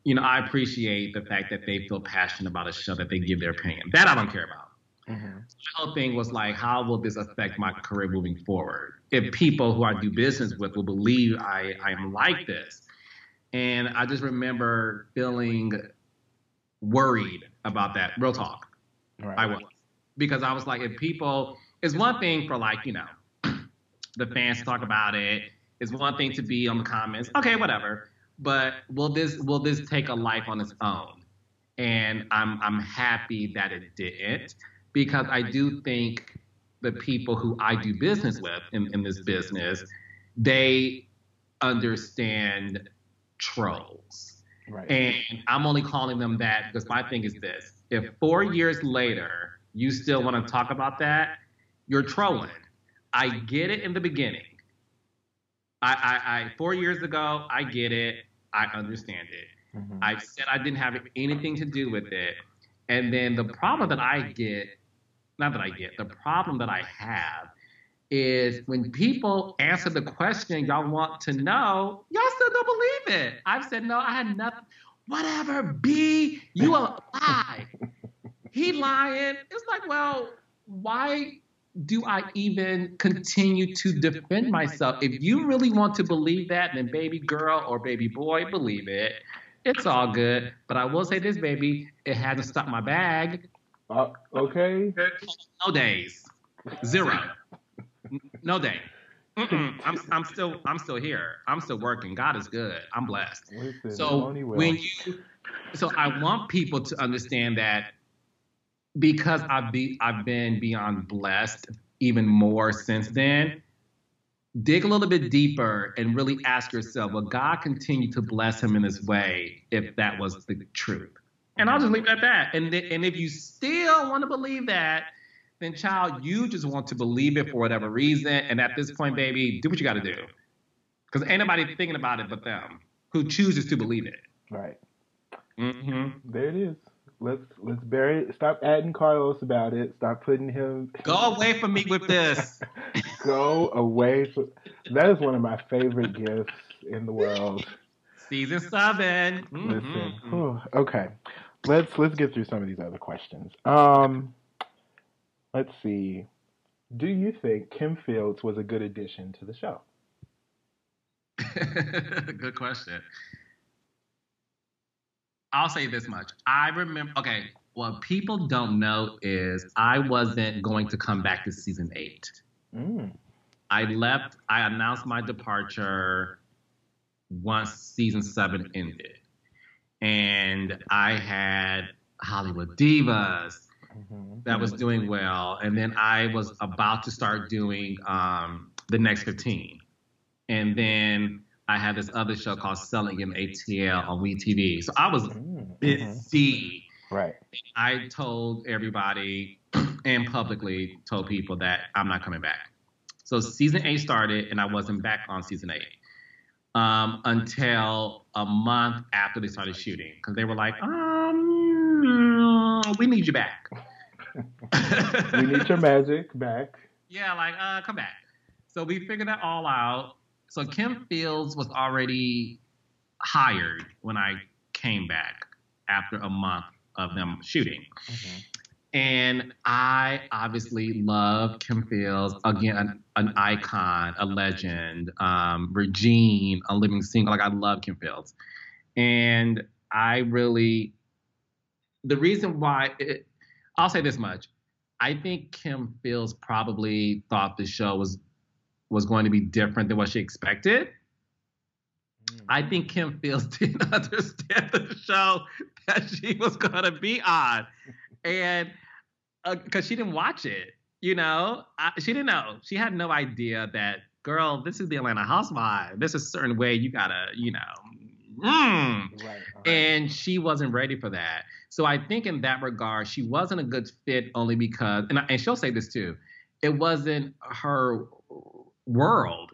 you know, I appreciate the fact that they feel passionate about a show, that they give their opinion. That I don't care about. Mm-hmm. The whole thing was like, how will this affect my career moving forward? If people who I do business with will believe I, I am like this. And I just remember feeling worried about that. Real talk. Right. I was. Because I was like, if people, it's one thing for, like, you know, the fans to talk about it. It's one thing to be on the comments. Okay, whatever. But will this will this take a life on its own? And I'm I'm happy that it didn't, because I do think the people who I do business with in, in this business, they understand trolls. Right. And I'm only calling them that because my thing is this. If four years later you still want to talk about that, you're trolling. I get it in the beginning. I, I, I four years ago, I get it. I understand it. Mm-hmm. I said I didn't have anything to do with it. And then the problem that I get, not that I get, the problem that I have is when people answer the question y'all want to know, y'all still don't believe it. I've said, no, I had nothing. Whatever, B, you a lie. He lying. It's like, well, why do I even continue to defend myself? If you really want to believe that, then baby girl or baby boy, believe it. It's all good. But I will say this, baby, it hasn't stopped my bag. Uh, okay. No days. Zero. No day. Mm-mm. I'm I'm still I'm still here. I'm still working. God is good. I'm blessed. Listen, so when you, so I want people to understand that, because I've be I've been beyond blessed even more since then. Dig a little bit deeper and really ask yourself, will God continue to bless him in this way if that was the truth? And I'll just leave it at that. And th- and if you still want to believe that, then, child, you just want to believe it for whatever reason. And at this point, baby, do what you got to do. Because ain't nobody thinking about it but them who chooses to believe it. Right. Mm-hmm. There it is. Let's let's bury it. Stop adding Carlos about it. Stop putting him. Go away from me with this. Go away. From... That is one of my favorite gifts in the world. Season seven. Mm-hmm. Listen. Whew. Okay. Let's let's get through some of these other questions. Um. Let's see. Do you think Kim Fields was a good addition to the show? Good question. I'll say this much. I remember, okay, what people don't know is I wasn't going to come back to season eight. Mm. I left, I announced my departure once season seven ended. And I had Hollywood Divas, Mm-hmm. that was doing well, and then I was about to start doing um, The Next fifteen, and then I had this other show called Selling Him A T L on WeTV. So I was mm-hmm. busy. Right. I told everybody and publicly told people that I'm not coming back. So season eight started, and I wasn't back on season eight um, until a month after they started shooting, because they were like, um. mm, we need you back. We need your magic back. Yeah, like, uh, come back. So we figured that all out. So Kim Fields was already hired when I came back after a month of them shooting. Mm-hmm. And I obviously love Kim Fields, again, an, an icon, a legend, um, Regine, a living single. Like, I love Kim Fields. And I really, the reason why, it, I'll say this much. I think Kim Fields probably thought the show was was going to be different than what she expected. Mm. I think Kim Fields didn't understand the show that she was going to be on. And because uh, she didn't watch it, you know, I, she didn't know. She had no idea that, girl, this is the Atlanta Housewives. There's a certain way you got to, you know. Mm. Right, right. And she wasn't ready for that. So I think in that regard, she wasn't a good fit only because, and, I, and she'll say this too, it wasn't her world.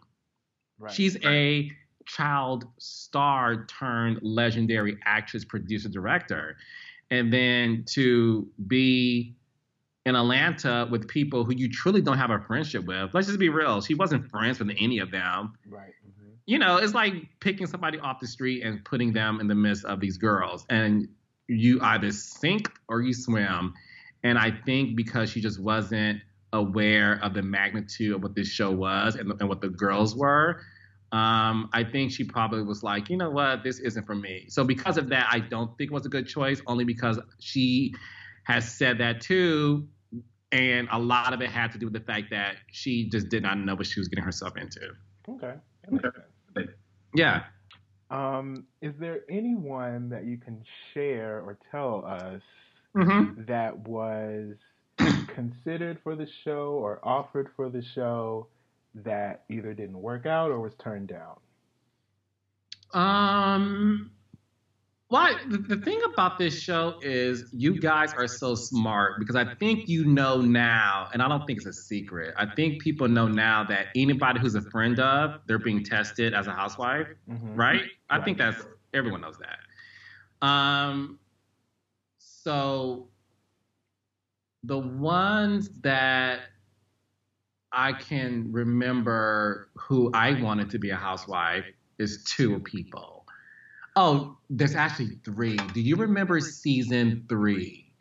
Right, She's right. a child star turned legendary actress, producer, director. And then to be in Atlanta with people who you truly don't have a friendship with. Let's just be real. She wasn't friends with any of them. Right. Mm-hmm. You know, it's like picking somebody off the street and putting them in the midst of these girls. And you either sink or you swim. And I think because she just wasn't aware of the magnitude of what this show was and, and what the girls were, Um, I think she probably was like, you know what, this isn't for me. So because of that, I don't think it was a good choice, only because she has said that too. And a lot of it had to do with the fact that she just did not know what she was getting herself into. Okay. okay. Yeah. Um, is there anyone that you can share or tell us mm-hmm. that was considered for the show or offered for the show that either didn't work out or was turned down? Um, well, the, the thing about this show is you guys are so smart, because I think you know now, and I don't think it's a secret, I think people know now that anybody who's a friend of, they're being tested as a housewife, mm-hmm. right? I right. think that's, everyone knows that. Um, so the ones that I can remember who I wanted to be a housewife is two people. Oh, there's actually three. Do you remember season three?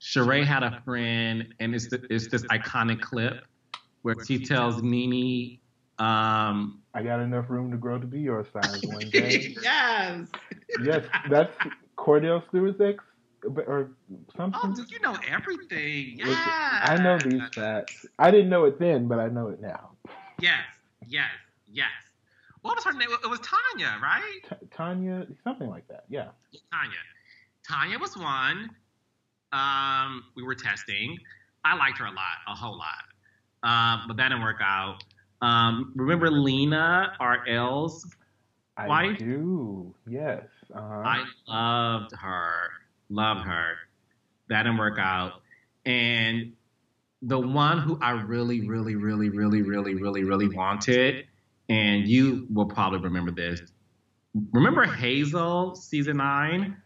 Sheree had a friend, and it's, the, it's this iconic clip where she tells NeNe, um, I got enough room to grow to be your size one day. Yes! Yes, that's Cordell Stewart's ex? Or something. Oh, dude, you know everything. Yeah. I know these facts. I didn't know it then, but I know it now. Yes, yes, yes. What was her name? It was Tanya, right? T- Tanya, something like that, yeah. Tanya. Tanya was one. Um, we were testing. I liked her a lot, a whole lot. Um, but that didn't work out. Um, remember Lena, R L's wife? I do, yes. Uh-huh. I loved her. Love her. That didn't work out. And the one who I really, really, really, really, really, really, really wanted, and you will probably remember this. Remember Hazel, season nine?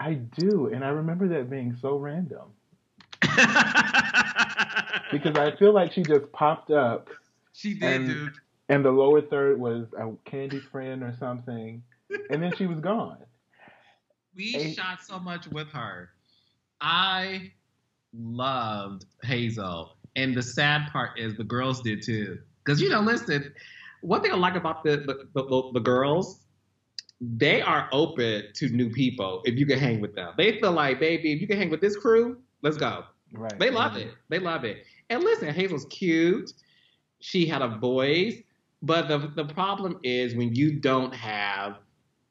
I do, and I remember that being so random. Because I feel like she just popped up. She did, and, dude. And the lower third was a Candy friend or something, and then she was gone. We Eight. shot so much with her. I loved Hazel. And the sad part is the girls did too. Because, you know, listen, one thing I like about the the, the the girls, they are open to new people if you can hang with them. They feel like, baby, if you can hang with this crew, let's go. Right. They love right. it. They love it. And listen, Hazel's cute. She had a voice. But the the problem is when you don't have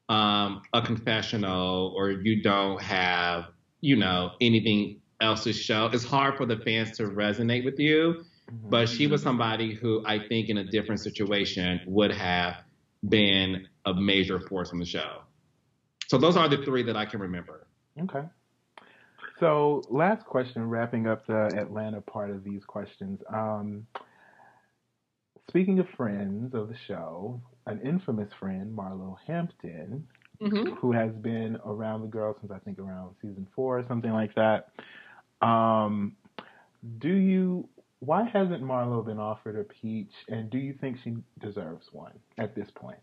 Um, a confessional, or you don't have, you know, anything else to show, it's hard for the fans to resonate with you. Mm-hmm. But she was somebody who I think in a different situation would have been a major force on the show. So those are the three that I can remember. Okay. So last question, wrapping up the Atlanta part of these questions. Um, speaking of friends of the show, an infamous friend, Marlo Hampton, mm-hmm. who has been around the girls since I think around season four or something like that. Um, do you, why hasn't Marlo been offered a peach, and do you think she deserves one at this point?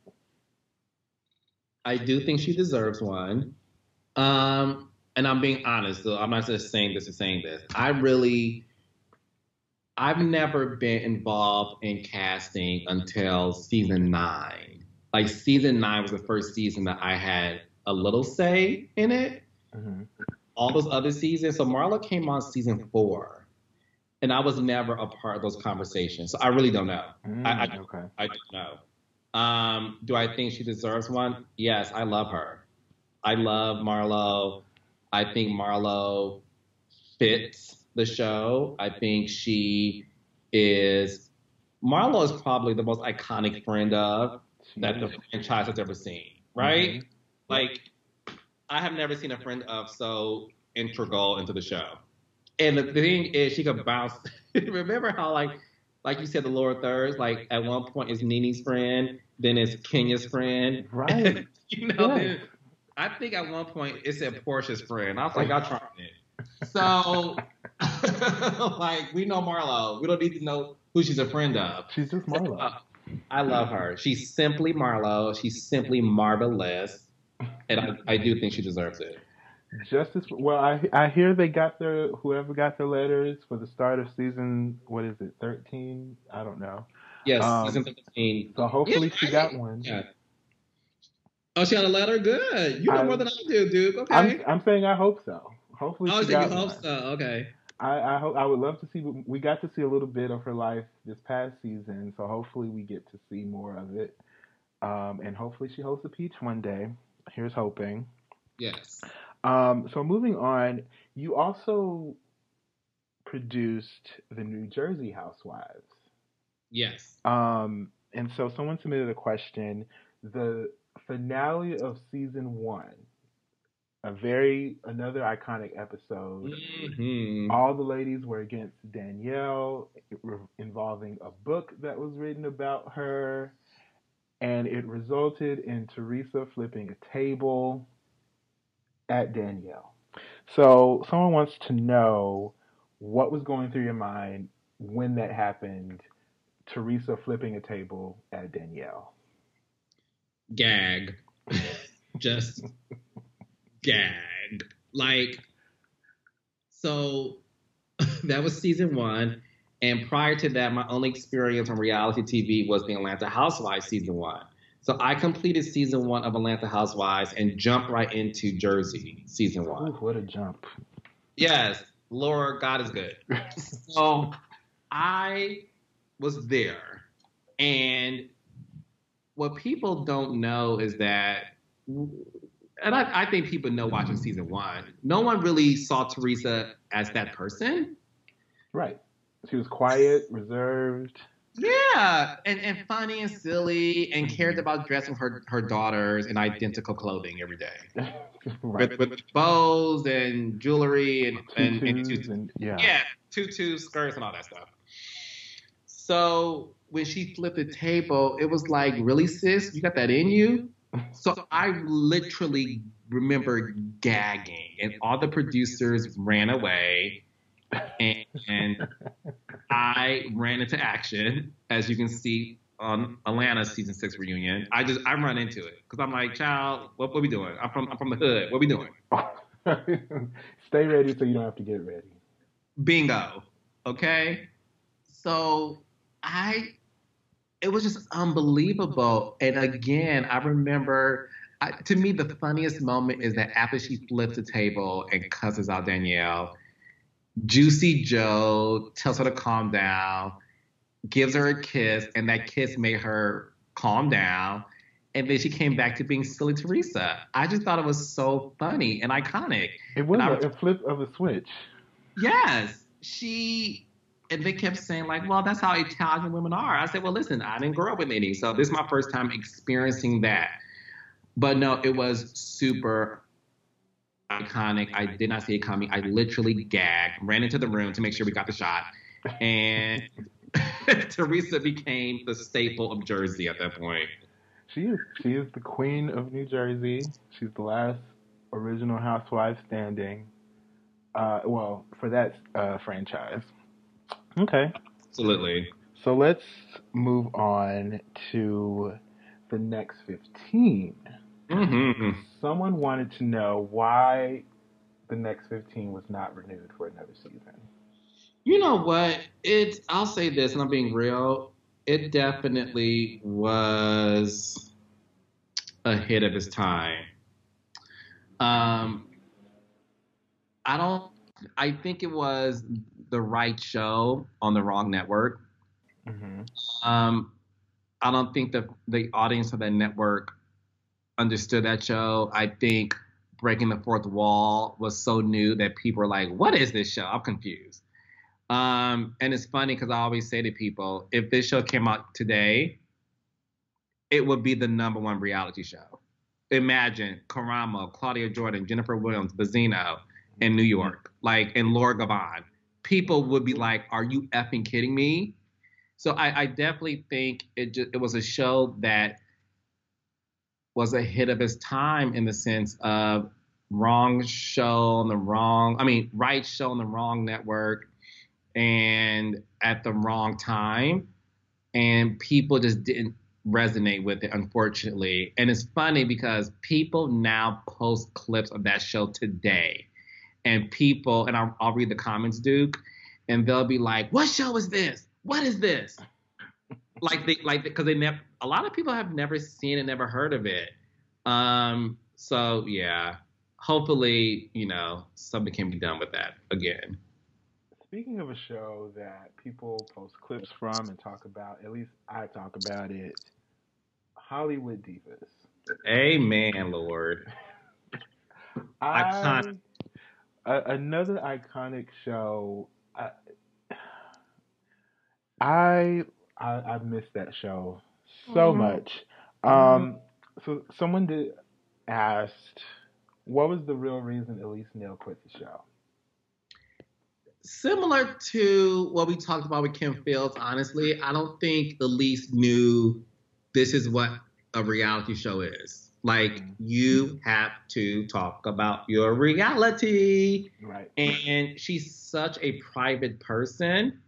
I do think she deserves one. Um, and I'm being honest, so I'm not just saying this or saying this. I really, I've never been involved in casting until season nine. Like season nine was the first season that I had a little say in it. Mm-hmm. All those other seasons. So Marlo came on season four, and I was never a part of those conversations. So I really don't know. Mm, I, I, okay. I don't know. Um, do I think she deserves one? Yes, I love her. I love Marlo. I think Marlo fits the show. I think she is, Marlo is probably the most iconic friend of that the franchise has ever seen, right? Mm-hmm. Like, I have never seen a friend of so integral into the show. And the thing is, she could bounce. Remember how, like, like you said, the lower thirds, like at one point is Nene's friend, then it's Kenya's friend. Right. You know, yeah. I think at one point it's at Portia's friend. I was like, y'all trying it. So, like, we know Marlo. We don't need to know who she's a friend of. She's just Marlo. Uh, I love her. She's simply Marlo. She's simply marvelous. And I, I do think she deserves it. Justice. Well, I I hear they got their, whoever got their letters for the start of season, what is it, thirteen? I don't know. Yes, um, season thirteen. So hopefully yeah, she got one. Yeah. Oh, she got a letter? Good. You know I, more than I do, Duke. Okay. I'm, I'm saying I hope so. Hopefully oh, she so got you hope one. so. Okay. I, I hope. I would love to see. We got to see a little bit of her life this past season, so hopefully we get to see more of it. Um, and hopefully she hosts a peach one day. Here's hoping. Yes. Um, so moving on, you also produced the New Jersey Housewives. Yes. Um, and so someone submitted a question. The finale of season one, a very, another iconic episode. Mm-hmm. All the ladies were against Danielle, involving a book that was written about her. And it resulted in Teresa flipping a table at Danielle. So someone wants to know what was going through your mind when that happened, Teresa flipping a table at Danielle. Gag. Just gag. Like, so that was season one. And prior to that, my only experience on reality T V was the Atlanta Housewives season one. So I completed season one of Atlanta Housewives and jumped right into Jersey season one. Ooh, what a jump. Yes. Lord, God is good. So I was there. And what people don't know is that, and I, I think people know watching season one, no one really saw Teresa as that person. Right. She was quiet, reserved. Yeah, and, and funny and silly, and cared about dressing her, her daughters in identical clothing every day. Right. With, with bows and jewelry and, and, and tutus. And, yeah. yeah, tutus, skirts, and all that stuff. So when she flipped the table, it was like, really, sis? You got that in you? So I literally remember gagging, and all the producers ran away. And, and I ran into action, as you can see on Atlanta season six reunion. I just I run into it because I'm like, child, what, what we doing? I'm from I'm from the hood. What we doing? Stay ready so you don't have to get ready. Bingo. Okay. So I, it was just unbelievable. And again, I remember. I, to me, the funniest moment is that after she flips the table and cusses out Danielle. Juicy Joe tells her to calm down, gives her a kiss, and that kiss made her calm down. And then she came back to being silly Teresa. I just thought it was so funny and iconic. It was I, a flip of a switch. Yes. She, and they kept saying like, well, that's how Italian women are. I said, well, listen, I didn't grow up with any, so this is my first time experiencing that. But no, it was super iconic. I did not see it coming. I literally gagged, ran into the room to make sure we got the shot. And Teresa became the staple of Jersey at that point. She is she is the queen of New Jersey. She's the last original housewife standing. Uh, well, for that uh, franchise. Okay. Absolutely. So let's move on to The Next fifteen. Mm-hmm. Someone wanted to know why The Next fifteen was not renewed for another season. You know what? It's, I'll say this, and I'm being real. It definitely was ahead of its time. Um, I don't. I think it was the right show on the wrong network. Mm-hmm. Um, I don't think the the audience of that network understood that show. I think breaking the fourth wall was so new that people were like, "What is this show? I'm confused." Um, and it's funny because I always say to people, if this show came out today, it would be the number one reality show. Imagine Karamo, Claudia Jordan, Jennifer Williams, Bozino in New York, like, and Laura Gavin. People would be like, are you effing kidding me? So I, I definitely think it just, it was a show that was ahead of its time in the sense of wrong show on the wrong, I mean, right show on the wrong network. And at the wrong time, and people just didn't resonate with it, unfortunately. And it's funny because people now post clips of that show today, and people, and I'll, I'll read the comments, Duke, and they'll be like, "What show is this? What is this?" like they like because they never. A lot of people have never seen and never heard of it. Um. So yeah, hopefully, you know, something can be done with that again. Speaking of a show that people post clips from and talk about, at least I talk about it, Hollywood Divas. Amen, Lord. I, a, another iconic show. I, I I I miss that show so mm-hmm. much. Um, mm-hmm. So someone did asked, what was the real reason Elise Neal quit the show? Similar to what we talked about with Kim Fields, honestly, I don't think Elise knew this is what a reality show is. Like, you have to talk about your reality. Right. And she's such a private person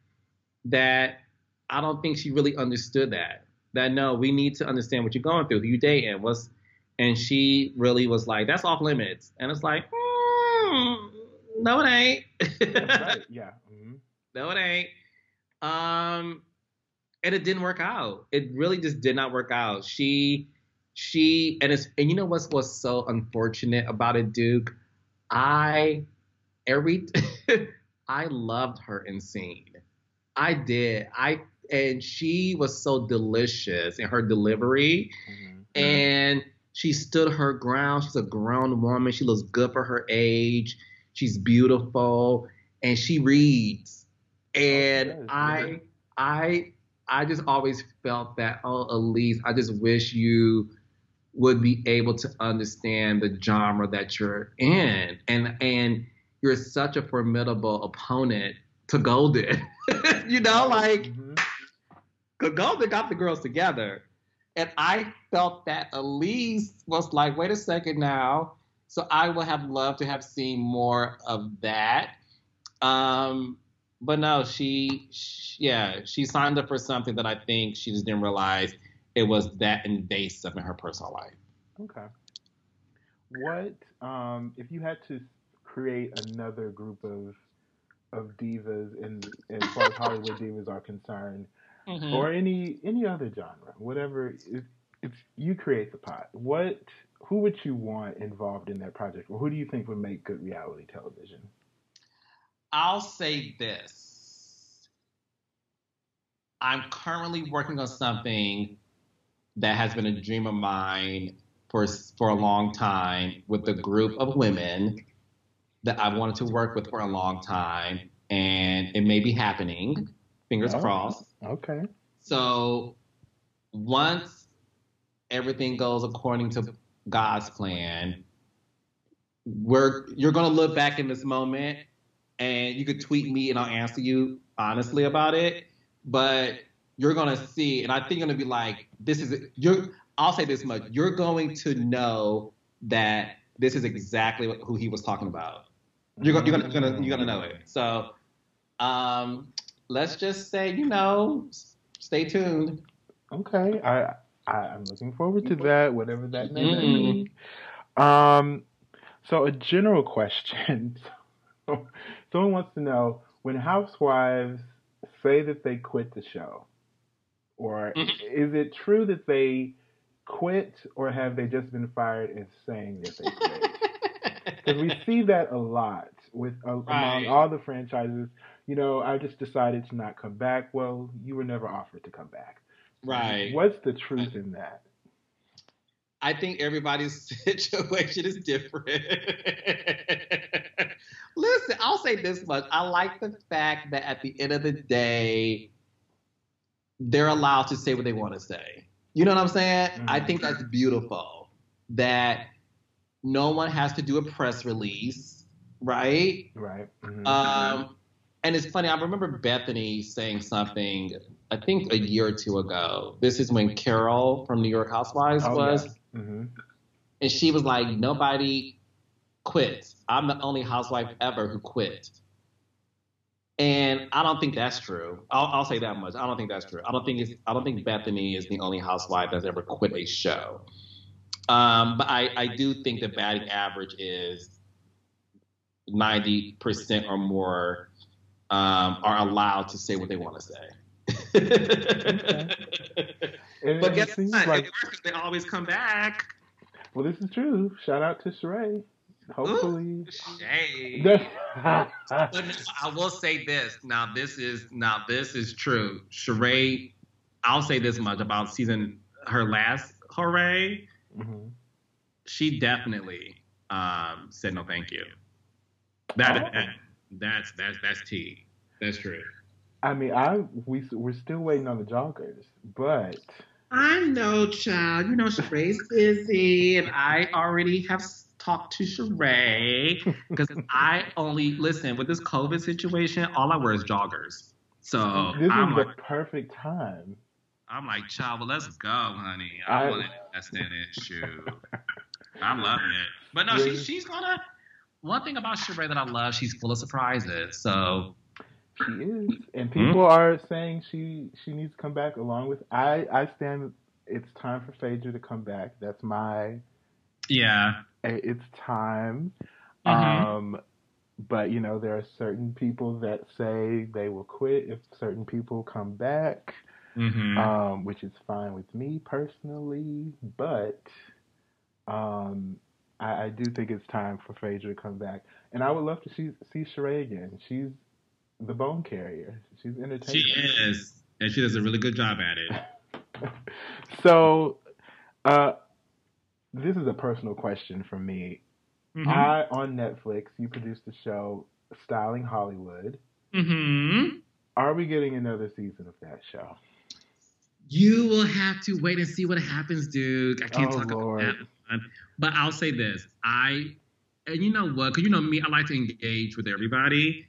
that I don't think she really understood that. That, no, we need to understand what you're going through, who you're dating. What's, and she really was like, that's off limits. And it's like, hmm. No, it ain't. Right. Yeah. Mm-hmm. No, it ain't. Um, and it didn't work out. It really just did not work out. She, she, and it's, and you know what's what's so unfortunate about it, Duke? I, every, I loved her in Scene. I did. I and she was so delicious in her delivery, mm-hmm. and she stood her ground. She's a grown woman. She looks good for her age. She's beautiful, and she reads. And yes, I, yes. I, I just always felt that, oh, Elise, I just wish you would be able to understand the genre that you're in, and and you're such a formidable opponent to Golden. You know, like, mm-hmm. Golden got the girls together, and I felt that Elise was like, wait a second now. So I would have loved to have seen more of that. Um, but no, she, she, yeah, she signed up for something that I think she just didn't realize it was that invasive in her personal life. Okay. What, um, if you had to create another group of of divas in, as far as Hollywood divas are concerned, mm-hmm. or any any other genre, whatever, if, if you create the pot, what... who would you want involved in that project? Or who do you think would make good reality television? I'll say this. I'm currently working on something that has been a dream of mine for, for a long time with a group of women that I've wanted to work with for a long time. And it may be happening. Fingers oh, crossed. Okay. So once everything goes according to God's plan, we're, you're going to look back in this moment, and you could tweet me and I'll answer you honestly about it, but you're going to see, and I think you're going to be like, this is, you're, I'll say this much. You're going to know that this is exactly who he was talking about. You're going you're gonna, you're gonna know it. So um, let's just say, you know, stay tuned. Okay. I, I, I'm looking forward to that, whatever that may be. Mm-hmm. Um, so a general question. Someone wants to know, when housewives say that they quit the show, or is it true that they quit, or have they just been fired and saying that they quit? Because we see that a lot with uh, right. among all the franchises. You know, I just decided to not come back. Well, you were never offered to come back. Right. What's the truth in that? I think everybody's situation is different. Listen, I'll say this much. I like the fact that at the end of the day, they're allowed to say what they want to say. You know what I'm saying? Mm-hmm. I think that's beautiful, that no one has to do a press release, right? Right. Mm-hmm. Um, and it's funny. I remember Bethany saying something, I think a year or two ago. This is when Carol from New York Housewives oh, was. Yeah. Mm-hmm. And she was like, nobody quits. I'm the only housewife ever who quit. And I don't think that's true. I'll, I'll say that much. I don't think that's true. I don't think it's, I don't think Bethany is the only housewife that's ever quit a show. Um, but I, I do think the batting average is ninety percent or more um, are allowed to say what they want to say. Okay. But guess what? Like, they always come back. Well, this is true. Shout out to Sheree. Hopefully. Ooh, but I will say this. Now this is now this is true. Sheree, I'll say this much about season her last hooray. Mm-hmm. She definitely um, said no thank you. That, oh. that that's that's that's tea. That's true. I mean, I we we're still waiting on the joggers, but I know, child. You know, Sheree's busy, and I already have talk to Sheree, because I only, listen, with this COVID situation, all I wear is joggers. So this I'm is like, the perfect time. I'm like, child, well, let's go, honey. I, I want to invest in it. Shoot. I love it. But no, she, she's going to, one thing about Sheree that I love, she's full of surprises. So she is. And people mm-hmm. are saying she, she needs to come back along with, I, I stand, it's time for Phaedra to come back. That's my Yeah. It's time. Mm-hmm. Um, but, you know, there are certain people that say they will quit if certain people come back, mm-hmm. um, which is fine with me personally. But um, I, I do think it's time for Phaedra to come back. And I would love to see, see Sheree again. She's the bone carrier. She's entertaining. She is. And she does a really good job at it. So, uh, this is a personal question from me. Mm-hmm. I, on Netflix, you produced the show Styling Hollywood. Mm-hmm. Are we getting another season of that show? You will have to wait and see what happens, Duke. I can't oh, talk Lord. about that one. But I'll say this. I, and you know what? Because you know me, I like to engage with everybody.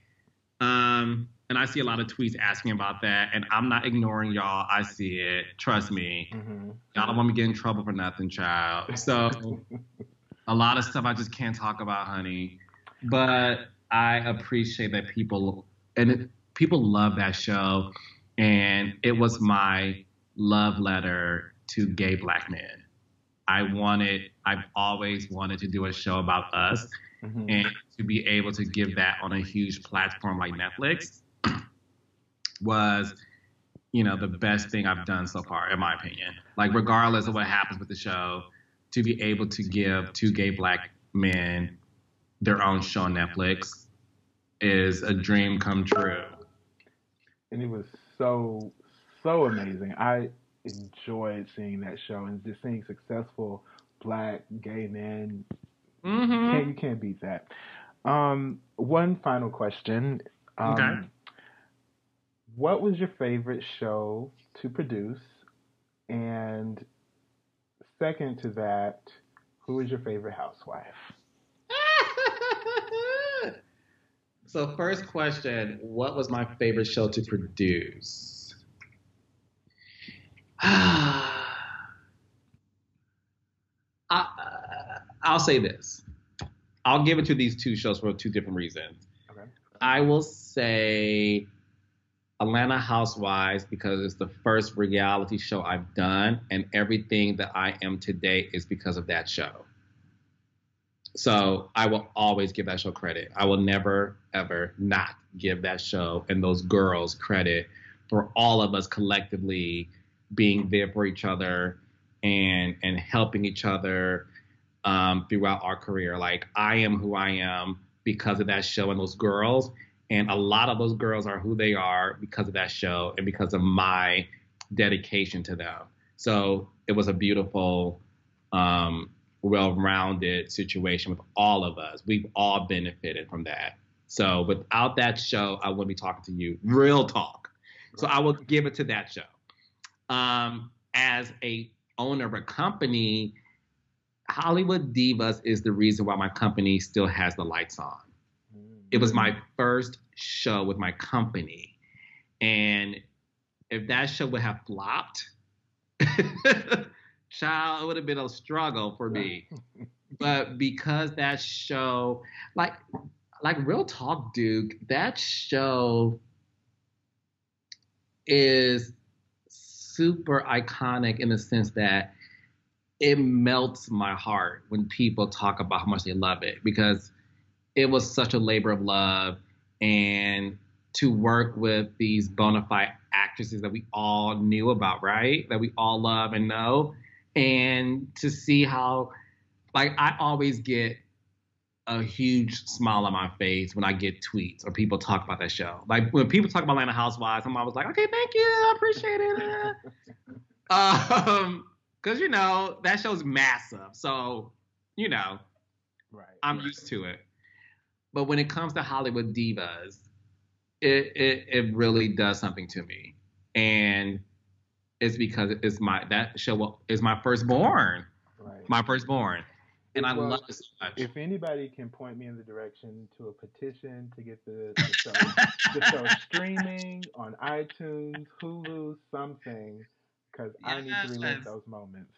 Um, and I see a lot of tweets asking about that. And I'm not ignoring y'all. I see it. Trust me. Mm-hmm. Y'all don't want me to get in trouble for nothing, child. So a lot of stuff I just can't talk about, honey. But I appreciate that people, and it, people love that show. And it was my love letter to gay Black men. I wanted, I've always wanted to do a show about us. Mm-hmm. And to be able to give that on a huge platform like Netflix was, you know, the best thing I've done so far, in my opinion. Like, regardless of what happens with the show, to be able to give two gay Black men their own show on Netflix is a dream come true. And it was so, so amazing. I enjoyed seeing that show and just seeing successful Black gay men. Mm-hmm. You can't, you can't beat that. Um, one final question. Um, okay. What was your favorite show to produce? And second to that, who is your favorite housewife? So first question, what was my favorite show to produce? I'll say this. I'll give it to these two shows for two different reasons. Okay. I will say Atlanta Housewives because it's the first reality show I've done, and everything that I am today is because of that show. So I will always give that show credit. I will never, ever not give that show and those girls credit for all of us collectively being there for each other and and helping each other um, throughout our career. Like, I am who I am because of that show and those girls. And a lot of those girls are who they are because of that show and because of my dedication to them. So it was a beautiful, um, well-rounded situation with all of us. We've all benefited from that. So without that show, I wouldn't be talking to you. Real talk. So I will give it to that show. Um, as a owner of a company, Hollywood Divas is the reason why my company still has the lights on. It was my first show with my company. And if that show would have flopped, child, it would have been a struggle for me. But because that show, like, like real talk, Duke, that show is super iconic in the sense that it melts my heart when people talk about how much they love it, because it was such a labor of love, and to work with these bona fide actresses that we all knew about, right? That we all love and know. And to see how, like, I always get a huge smile on my face when I get tweets or people talk about that show. Like, when people talk about Atlanta Housewives, I'm always like, okay, thank you, I appreciate it. um, Cause you know, that show's massive. So, you know, right, I'm right. used to it. But when it comes to Hollywood Divas, it, it it really does something to me, and it's because it's my that show is my firstborn, right. my firstborn, and well, I love it so much. If anybody can point me in the direction to a petition to get the, the, show, the show streaming on iTunes, Hulu, something, because yes, I need to relive those moments.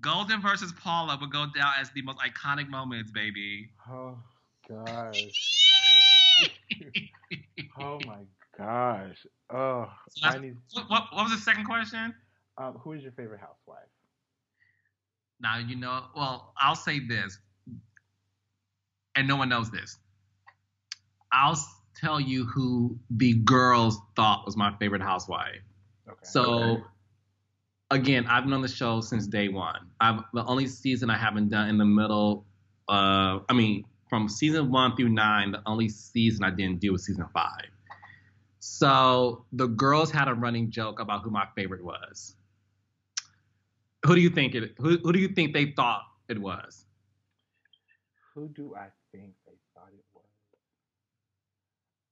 Golden versus Paula would go down as the most iconic moments, baby. Oh. Gosh. Oh my gosh. Oh, so I need... what, what was the second question? Um, who is your favorite housewife? Now, you know, well, I'll say this, and no one knows this. I'll tell you who the girls thought was my favorite housewife. Okay. So, okay. Again, I've known the show since day one. I've the only season I haven't done in the middle, uh, I mean, from season one through nine, the only season I didn't do was season five. So the girls had a running joke about who my favorite was. Who do you think it? Who, who do you think they thought it was? Who do I think they thought it was?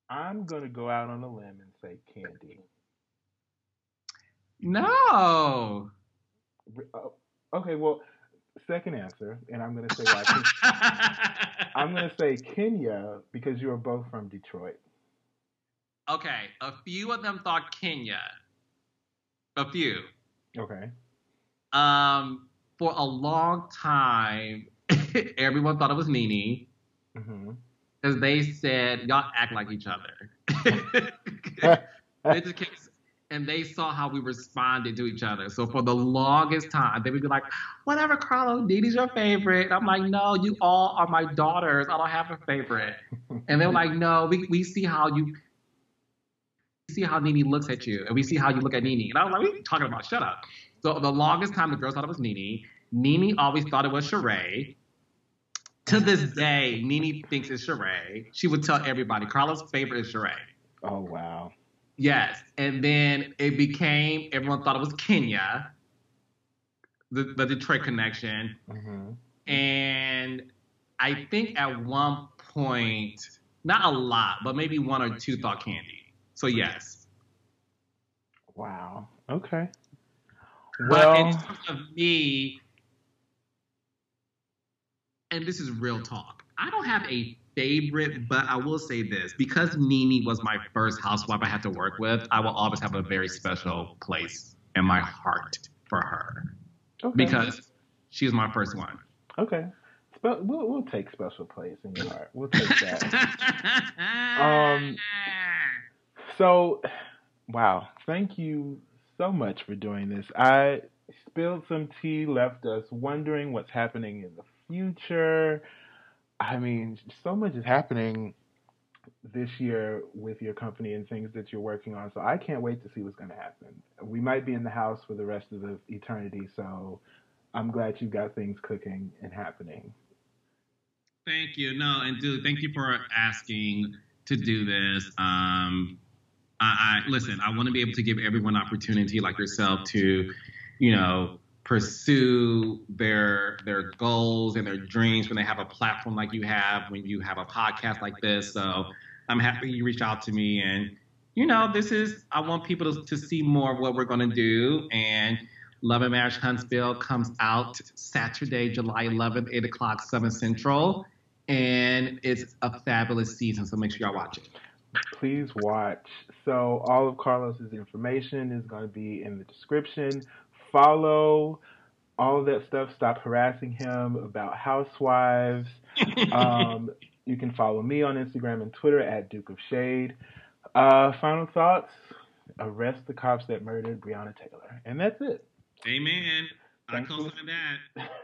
I'm gonna go out on a limb and say Candy. No. Okay. Well. Second answer, and I'm going to say why. I'm going to say Kenya because you are both from Detroit. Okay, a few of them thought Kenya. A few. Okay. Um, for a long time, everyone thought it was NeNe because mm-hmm. they said y'all act like each other. They just kept And they saw how we responded to each other. So for the longest time, they would be like, whatever, Carlos, Nene's your favorite. And I'm like, no, you all are my daughters. I don't have a favorite. And they were like, no, we, we see how you see how NeNe looks at you. And we see how you look at NeNe. And I was like, what are you talking about? Shut up. So the longest time, the girls thought it was NeNe. NeNe always thought it was Sheree. To this day, NeNe thinks it's Sheree. She would tell everybody, Carlos' favorite is Sheree. Oh, wow. Yes, and then it became, everyone thought it was Kenya, the, the Detroit connection. Mm-hmm. And I think at one point, not a lot, but maybe one or two thought Candy. So yes. Wow, okay. But well, in terms of me, and this is real talk, I don't have a favorite, but I will say this, because NeNe was my first housewife I had to work with, I will always have a very special place in my heart for her. Okay. Because she was my first one. Okay. Spe- we'll, we'll take special place in your heart. We'll take that. um, so, wow. Thank you so much for doing this. I spilled some tea, left us wondering what's happening in the future. I mean, so much is happening this year with your company and things that you're working on. So I can't wait to see what's going to happen. We might be in the house for the rest of the eternity. So I'm glad you've got things cooking and happening. Thank you. No, and Duke, thank you for asking to do this. Um, I, I listen, I want to be able to give everyone opportunity like yourself to, you know, pursue their their goals and their dreams when they have a platform like you have, when you have a podcast like this. So I'm happy you reached out to me. And, you know, this is, I want people to, to see more of what we're going to do. And Love and Marriage Huntsville comes out Saturday, July eleventh, eight o'clock, seven Central. And it's a fabulous season, so make sure y'all watch it. Please watch. So all of Carlos's information is going to be in the description. Follow all of that stuff. Stop harassing him about housewives. um, you can follow me on Instagram and Twitter at Duke of Shade. Uh, final thoughts: arrest the cops that murdered Breonna Taylor, and that's it. Amen. I call it that.